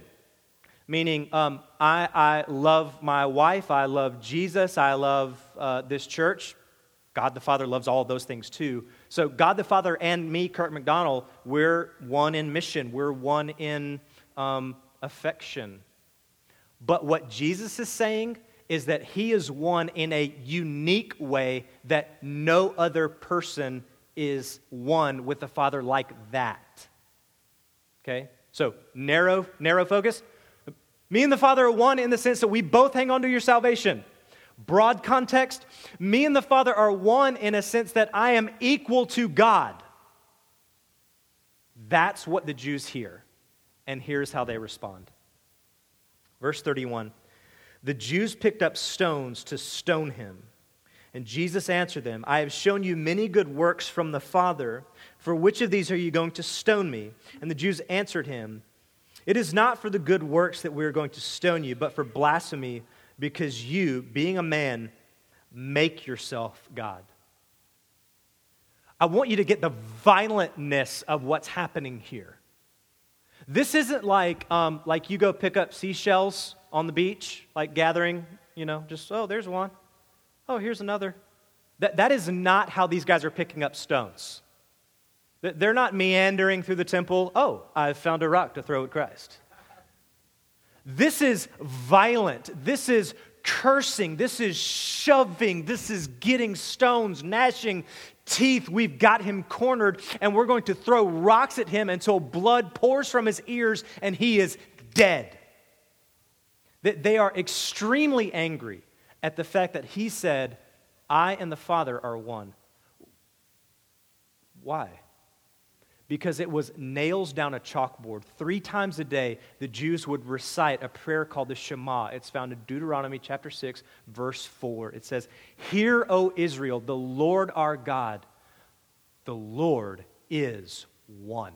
meaning um, I, I love my wife. I love Jesus. I love uh, this church. God the Father loves all those things too. So God the Father and me, Kirk McDonald, we're one in mission. We're one in um, affection. But what Jesus is saying is that He is one in a unique way that no other person is one with the Father like that. Okay? So, narrow, narrow focus. Me and the Father are one in the sense that we both hang on to your salvation. Broad context. Me and the Father are one in a sense that I am equal to God. That's what the Jews hear, and here's how they respond. Verse thirty-one, the Jews picked up stones to stone him, and Jesus answered them, I have shown you many good works from the Father. For which of these are you going to stone me? And the Jews answered him, it is not for the good works that we are going to stone you, but for blasphemy, because you, being a man, make yourself God. I want you to get the violentness of what's happening here. This isn't like um, like you go pick up seashells on the beach, like gathering, you know, just, oh, there's one. Oh, here's another. That That is not how these guys are picking up stones. They're not meandering through the temple. Oh, I've found a rock to throw at Christ. This is violent. This is cursing. This is shoving. This is getting stones, gnashing teeth. We've got him cornered, and we're going to throw rocks at him until blood pours from his ears and he is dead. They are extremely angry at the fact that he said, I and the Father are one. Why? Because it was nails down a chalkboard. Three times a day, the Jews would recite a prayer called the Shema. It's found in Deuteronomy chapter six, verse four. It says, Hear, O Israel, the Lord our God, the Lord is one.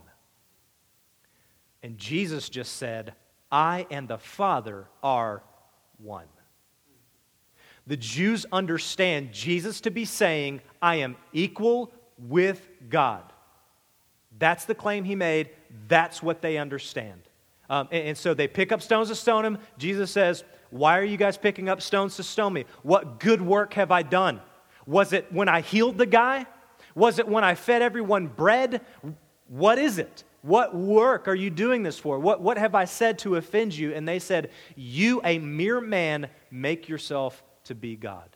And Jesus just said, I and the Father are one. The Jews understand Jesus to be saying, I am equal with God. That's the claim he made. That's what they understand. Um, and, and so they pick up stones to stone him. Jesus says, why are you guys picking up stones to stone me? What good work have I done? Was it when I healed the guy? Was it when I fed everyone bread? What is it? What work are you doing this for? What, what have I said to offend you? And they said, you, a mere man, make yourself to be God.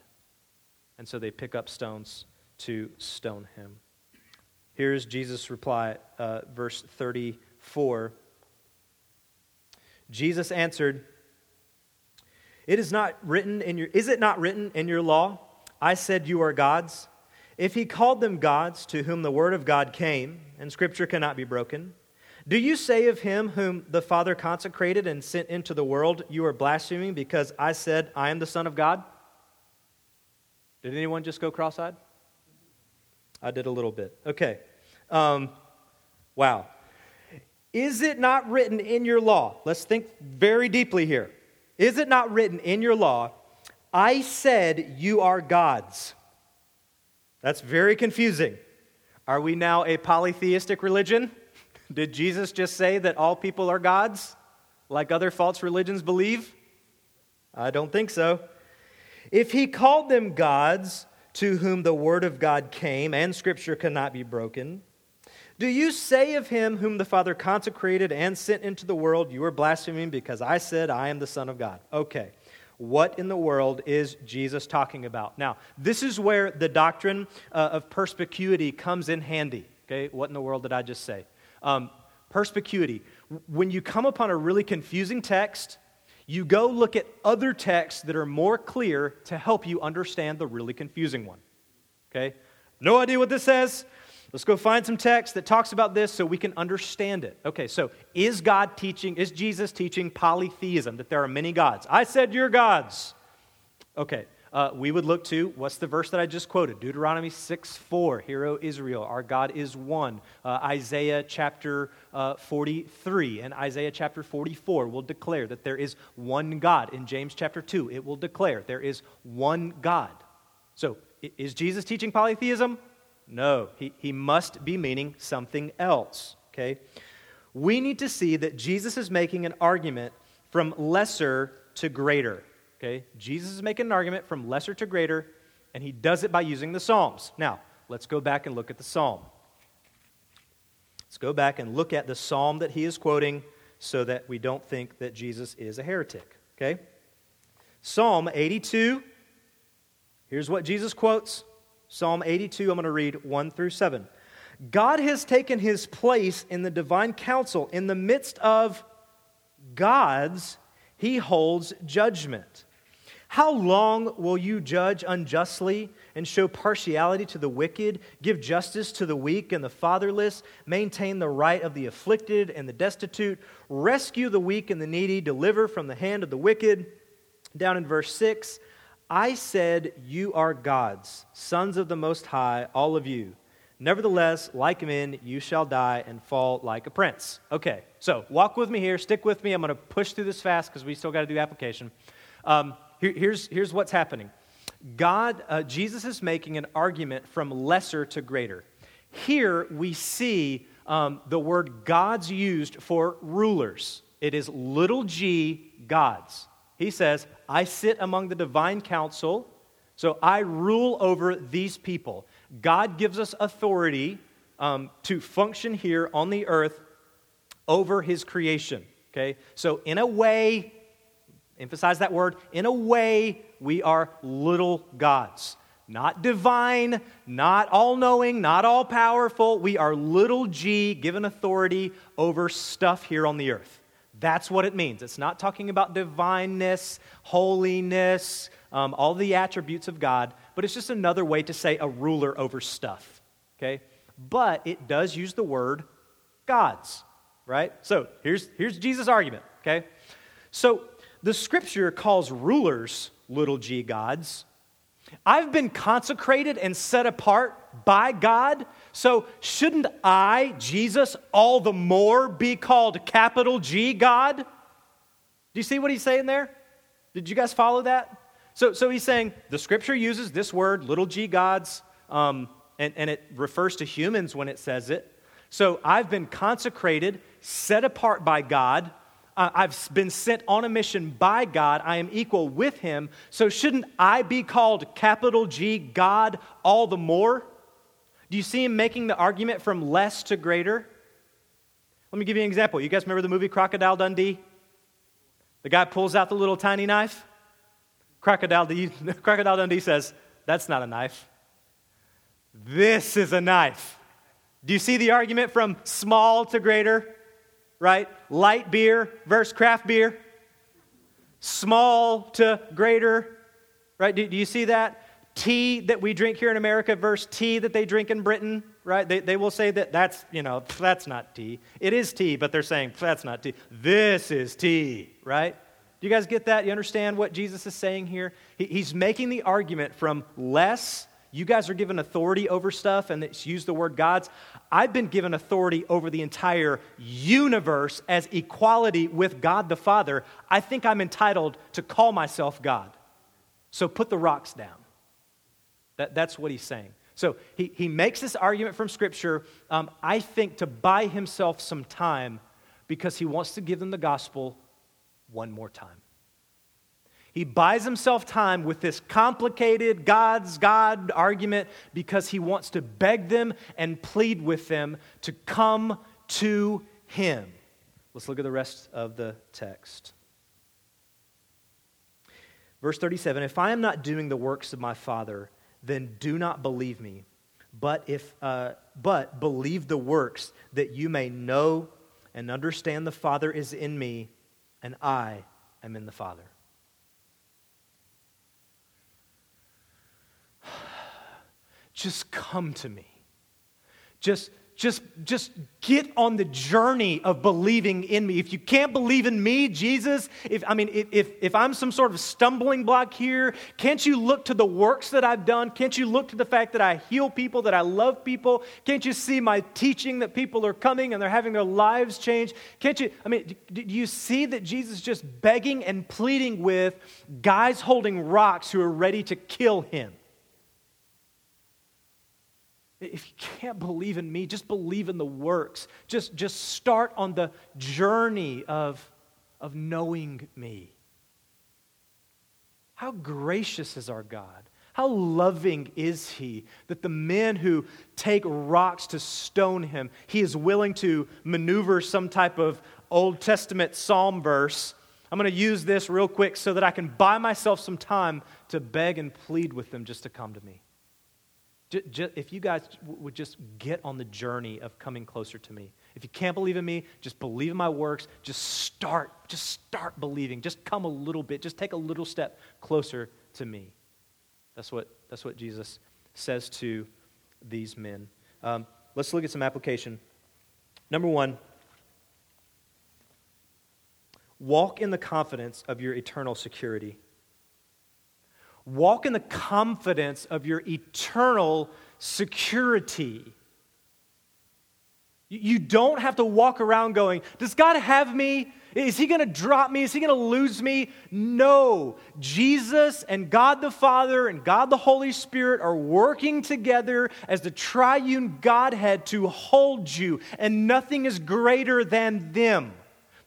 And so they pick up stones to stone him. Here's Jesus' reply, uh, verse thirty-four. Jesus answered, "It is not written in your is it not written in your law? I said you are gods. If he called them gods to whom the word of God came, and scripture cannot be broken, do you say of him whom the Father consecrated and sent into the world, you are blaspheming because I said I am the Son of God?" Did anyone just go cross-eyed? I did a little bit. Okay. Um, wow. Is it not written in your law? Let's think very deeply here. Is it not written in your law, I said you are gods? That's very confusing. Are we now a polytheistic religion? Did Jesus just say that all people are gods, like other false religions believe? I don't think so. If he called them gods, to whom the word of God came, and scripture cannot be broken, do you say of him whom the Father consecrated and sent into the world, you are blaspheming because I said I am the Son of God? Okay, what in the world is Jesus talking about? Now, this is where the doctrine uh, of perspicuity comes in handy. Okay, what in the world did I just say? Um, perspicuity. When you come upon a really confusing text, you go look at other texts that are more clear to help you understand the really confusing one, okay? No idea what this says. Let's go find some text that talks about this so we can understand it. Okay, so is God teaching, is Jesus teaching polytheism, that there are many gods? I said you're gods. Okay, uh, we would look to, what's the verse that I just quoted? Deuteronomy six four, Hear, O Israel, our God is one. Uh, Isaiah chapter Uh, forty-three and Isaiah chapter forty-four will declare that there is one God. In James chapter two, it will declare there is one God. So is Jesus teaching polytheism? No, he, he must be meaning something else, okay? We need to see that Jesus is making an argument from lesser to greater, okay? Jesus is making an argument from lesser to greater, and he does it by using the Psalms. Now, let's go back and look at the Psalm. Let's go back and look at the psalm that he is quoting so that we don't think that Jesus is a heretic, okay? Psalm eighty-two, here's what Jesus quotes. Psalm eighty-two, I'm going to read one through seven. God has taken his place in the divine council. In the midst of gods, he holds judgment. How long will you judge unjustly and show partiality to the wicked, give justice to the weak and the fatherless, maintain the right of the afflicted and the destitute, rescue the weak and the needy, deliver from the hand of the wicked? Down in verse six, I said, you are gods, sons of the Most High, all of you. Nevertheless, like men, you shall die and fall like a prince. Okay, so walk with me here, stick with me. I'm going to push through this fast because we still got to do application. Um, here, here's, here's what's happening. God, uh, Jesus is making an argument from lesser to greater. Here we see um, the word gods used for rulers. It is little g, gods. He says, I sit among the divine council, so I rule over these people. God gives us authority um, to function here on the earth over his creation, okay? So in a way, emphasize that word, in a way, we are little gods. Not divine, not all-knowing, not all-powerful. We are little g, given authority over stuff here on the earth. That's what it means. It's not talking about divineness, holiness, um, all the attributes of God, but it's just another way to say a ruler over stuff, okay? But it does use the word gods, right? So here's, here's Jesus' argument, okay? So the Scripture calls rulers little g gods. I've been consecrated and set apart by God, so shouldn't I, Jesus, all the more be called capital G God? Do you see what he's saying there? Did you guys follow that? So, so he's saying the Scripture uses this word, little g gods, um, and, and it refers to humans when it says it. So I've been consecrated, set apart by God. Uh, I've been sent on a mission by God. I am equal with him. So shouldn't I be called capital G God all the more? Do you see him making the argument from less to greater? Let me give you an example. You guys remember the movie Crocodile Dundee? The guy pulls out the little tiny knife. Crocodile, Crocodile Dundee says, that's not a knife. This is a knife. Do you see the argument from small to greater? Right? Light beer versus craft beer. Small to greater. Right? Do, do you see that? Tea that we drink here in America versus tea that they drink in Britain. Right? They, they will say that that's, you know, that's not tea. It is tea, but they're saying that's not tea. This is tea. Right? Do you guys get that? You understand what Jesus is saying here? He, he's making the argument from less. You guys are given authority over stuff, and it's used the word gods. I've been given authority over the entire universe as equality with God the Father. I think I'm entitled to call myself God. So put the rocks down. That, that's what he's saying. So he, he makes this argument from Scripture, um, I think, to buy himself some time because he wants to give them the gospel one more time. He buys himself time with this complicated God's God argument because he wants to beg them and plead with them to come to him. Let's look at the rest of the text. Verse thirty-seven, if I am not doing the works of my Father, then do not believe me, but if uh, but believe the works that you may know and understand the Father is in me and I am in the Father. Just come to me. Just, just, just get on the journey of believing in me. If you can't believe in me, Jesus, if I mean, if, if if I'm some sort of stumbling block here, can't you look to the works that I've done? Can't you look to the fact that I heal people, that I love people? Can't you see my teaching that people are coming and they're having their lives changed? Can't you, I mean, do you see that Jesus is just begging and pleading with guys holding rocks who are ready to kill him? If you can't believe in me, just believe in the works. Just, just start on the journey of, of knowing me. How gracious is our God? How loving is he that the men who take rocks to stone him, he is willing to maneuver some type of Old Testament psalm verse. I'm going to use this real quick so that I can buy myself some time to beg and plead with them just to come to me. If you guys would just get on the journey of coming closer to me. If you can't believe in me, just believe in my works. Just start, just start believing. Just come a little bit. Just take a little step closer to me. That's what that's what Jesus says to these men. Um, let's look at some application. Number one, walk in the confidence of your eternal security. Walk in the confidence of your eternal security. You don't have to walk around going, does God have me? Is he going to drop me? Is he going to lose me? No. Jesus and God the Father and God the Holy Spirit are working together as the triune Godhead to hold you, and nothing is greater than them.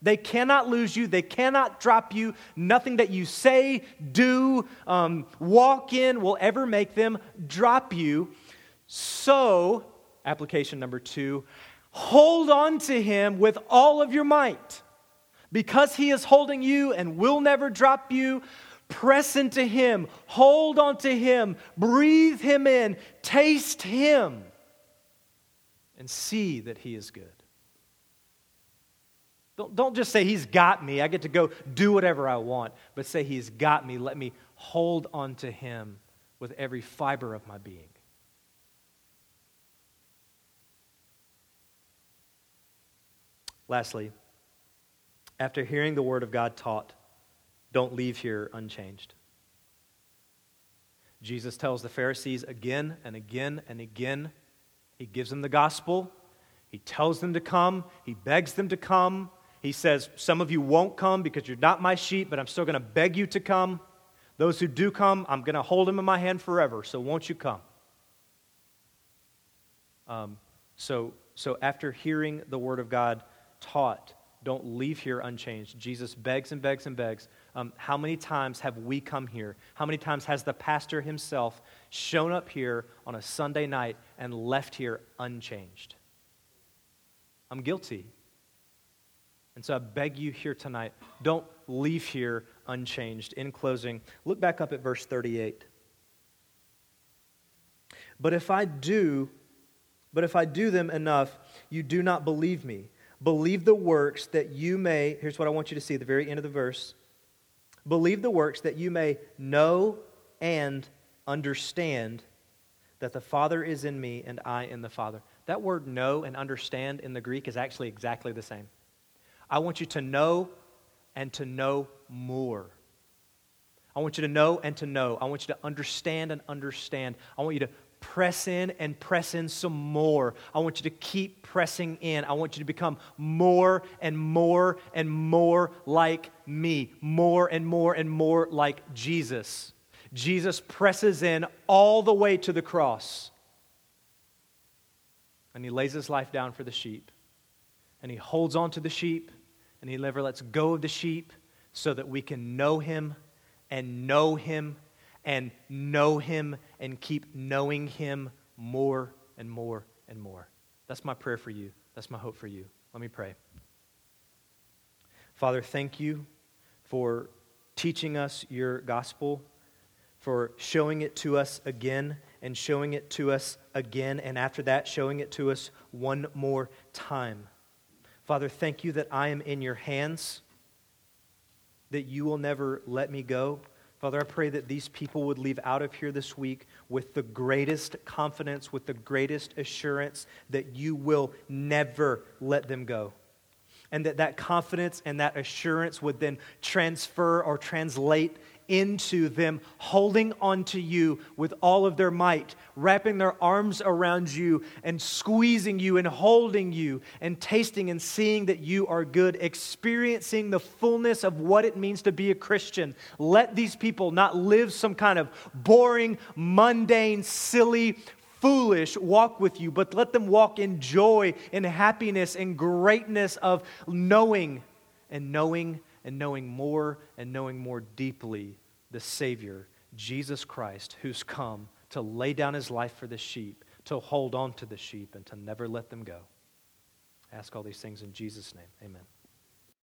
They cannot lose you. They cannot drop you. Nothing that you say, do, um, walk in will ever make them drop you. So, application number two, hold on to him with all of your might. Because he is holding you and will never drop you, press into him, hold on to him, breathe him in, taste him, and see that he is good. Don't, don't just say, he's got me, I get to go do whatever I want, but say, he's got me, let me hold on to him with every fiber of my being. Lastly, after hearing the word of God taught, don't leave here unchanged. Jesus tells the Pharisees again and again and again. He gives them the gospel. He tells them to come. He begs them to come. He says, some of you won't come because you're not my sheep, but I'm still going to beg you to come. Those who do come, I'm going to hold them in my hand forever, so won't you come? Um, so, so after hearing the word of God taught, don't leave here unchanged. Jesus begs and begs and begs. Um, how many times have we come here? How many times has the pastor himself shown up here on a Sunday night and left here unchanged? I'm guilty. And so I beg you here tonight, don't leave here unchanged. In closing, look back up at verse thirty-eight. But if I do, but if I do them enough, you do not believe me. Believe the works that you may, here's what I want you to see at the very end of the verse. Believe the works that you may know and understand that the Father is in me and I in the Father. That word know and understand in the Greek is actually exactly the same. I want you to know and to know more. I want you to know and to know. I want you to understand and understand. I want you to press in and press in some more. I want you to keep pressing in. I want you to become more and more and more like me, more and more and more like Jesus. Jesus presses in all the way to the cross, and he lays his life down for the sheep, and he holds on to the sheep, and he never lets go of the sheep so that we can know him and know him and know him and keep knowing him more and more and more. That's my prayer for you. That's my hope for you. Let me pray. Father, thank you for teaching us your gospel, for showing it to us again and showing it to us again, and after that, showing it to us one more time. Father, thank you that I am in your hands, that you will never let me go. Father, I pray that these people would leave out of here this week with the greatest confidence, with the greatest assurance that you will never let them go. And that that confidence and that assurance would then transfer or translate into them holding on to you with all of their might, wrapping their arms around you and squeezing you and holding you and tasting and seeing that you are good, experiencing the fullness of what it means to be a Christian. Let these people not live some kind of boring, mundane, silly, foolish walk with you, but let them walk in joy and happiness and greatness of knowing and knowing and knowing more and knowing more deeply the Savior, Jesus Christ, who's come to lay down his life for the sheep, to hold on to the sheep, and to never let them go. I ask all these things in Jesus' name. Amen.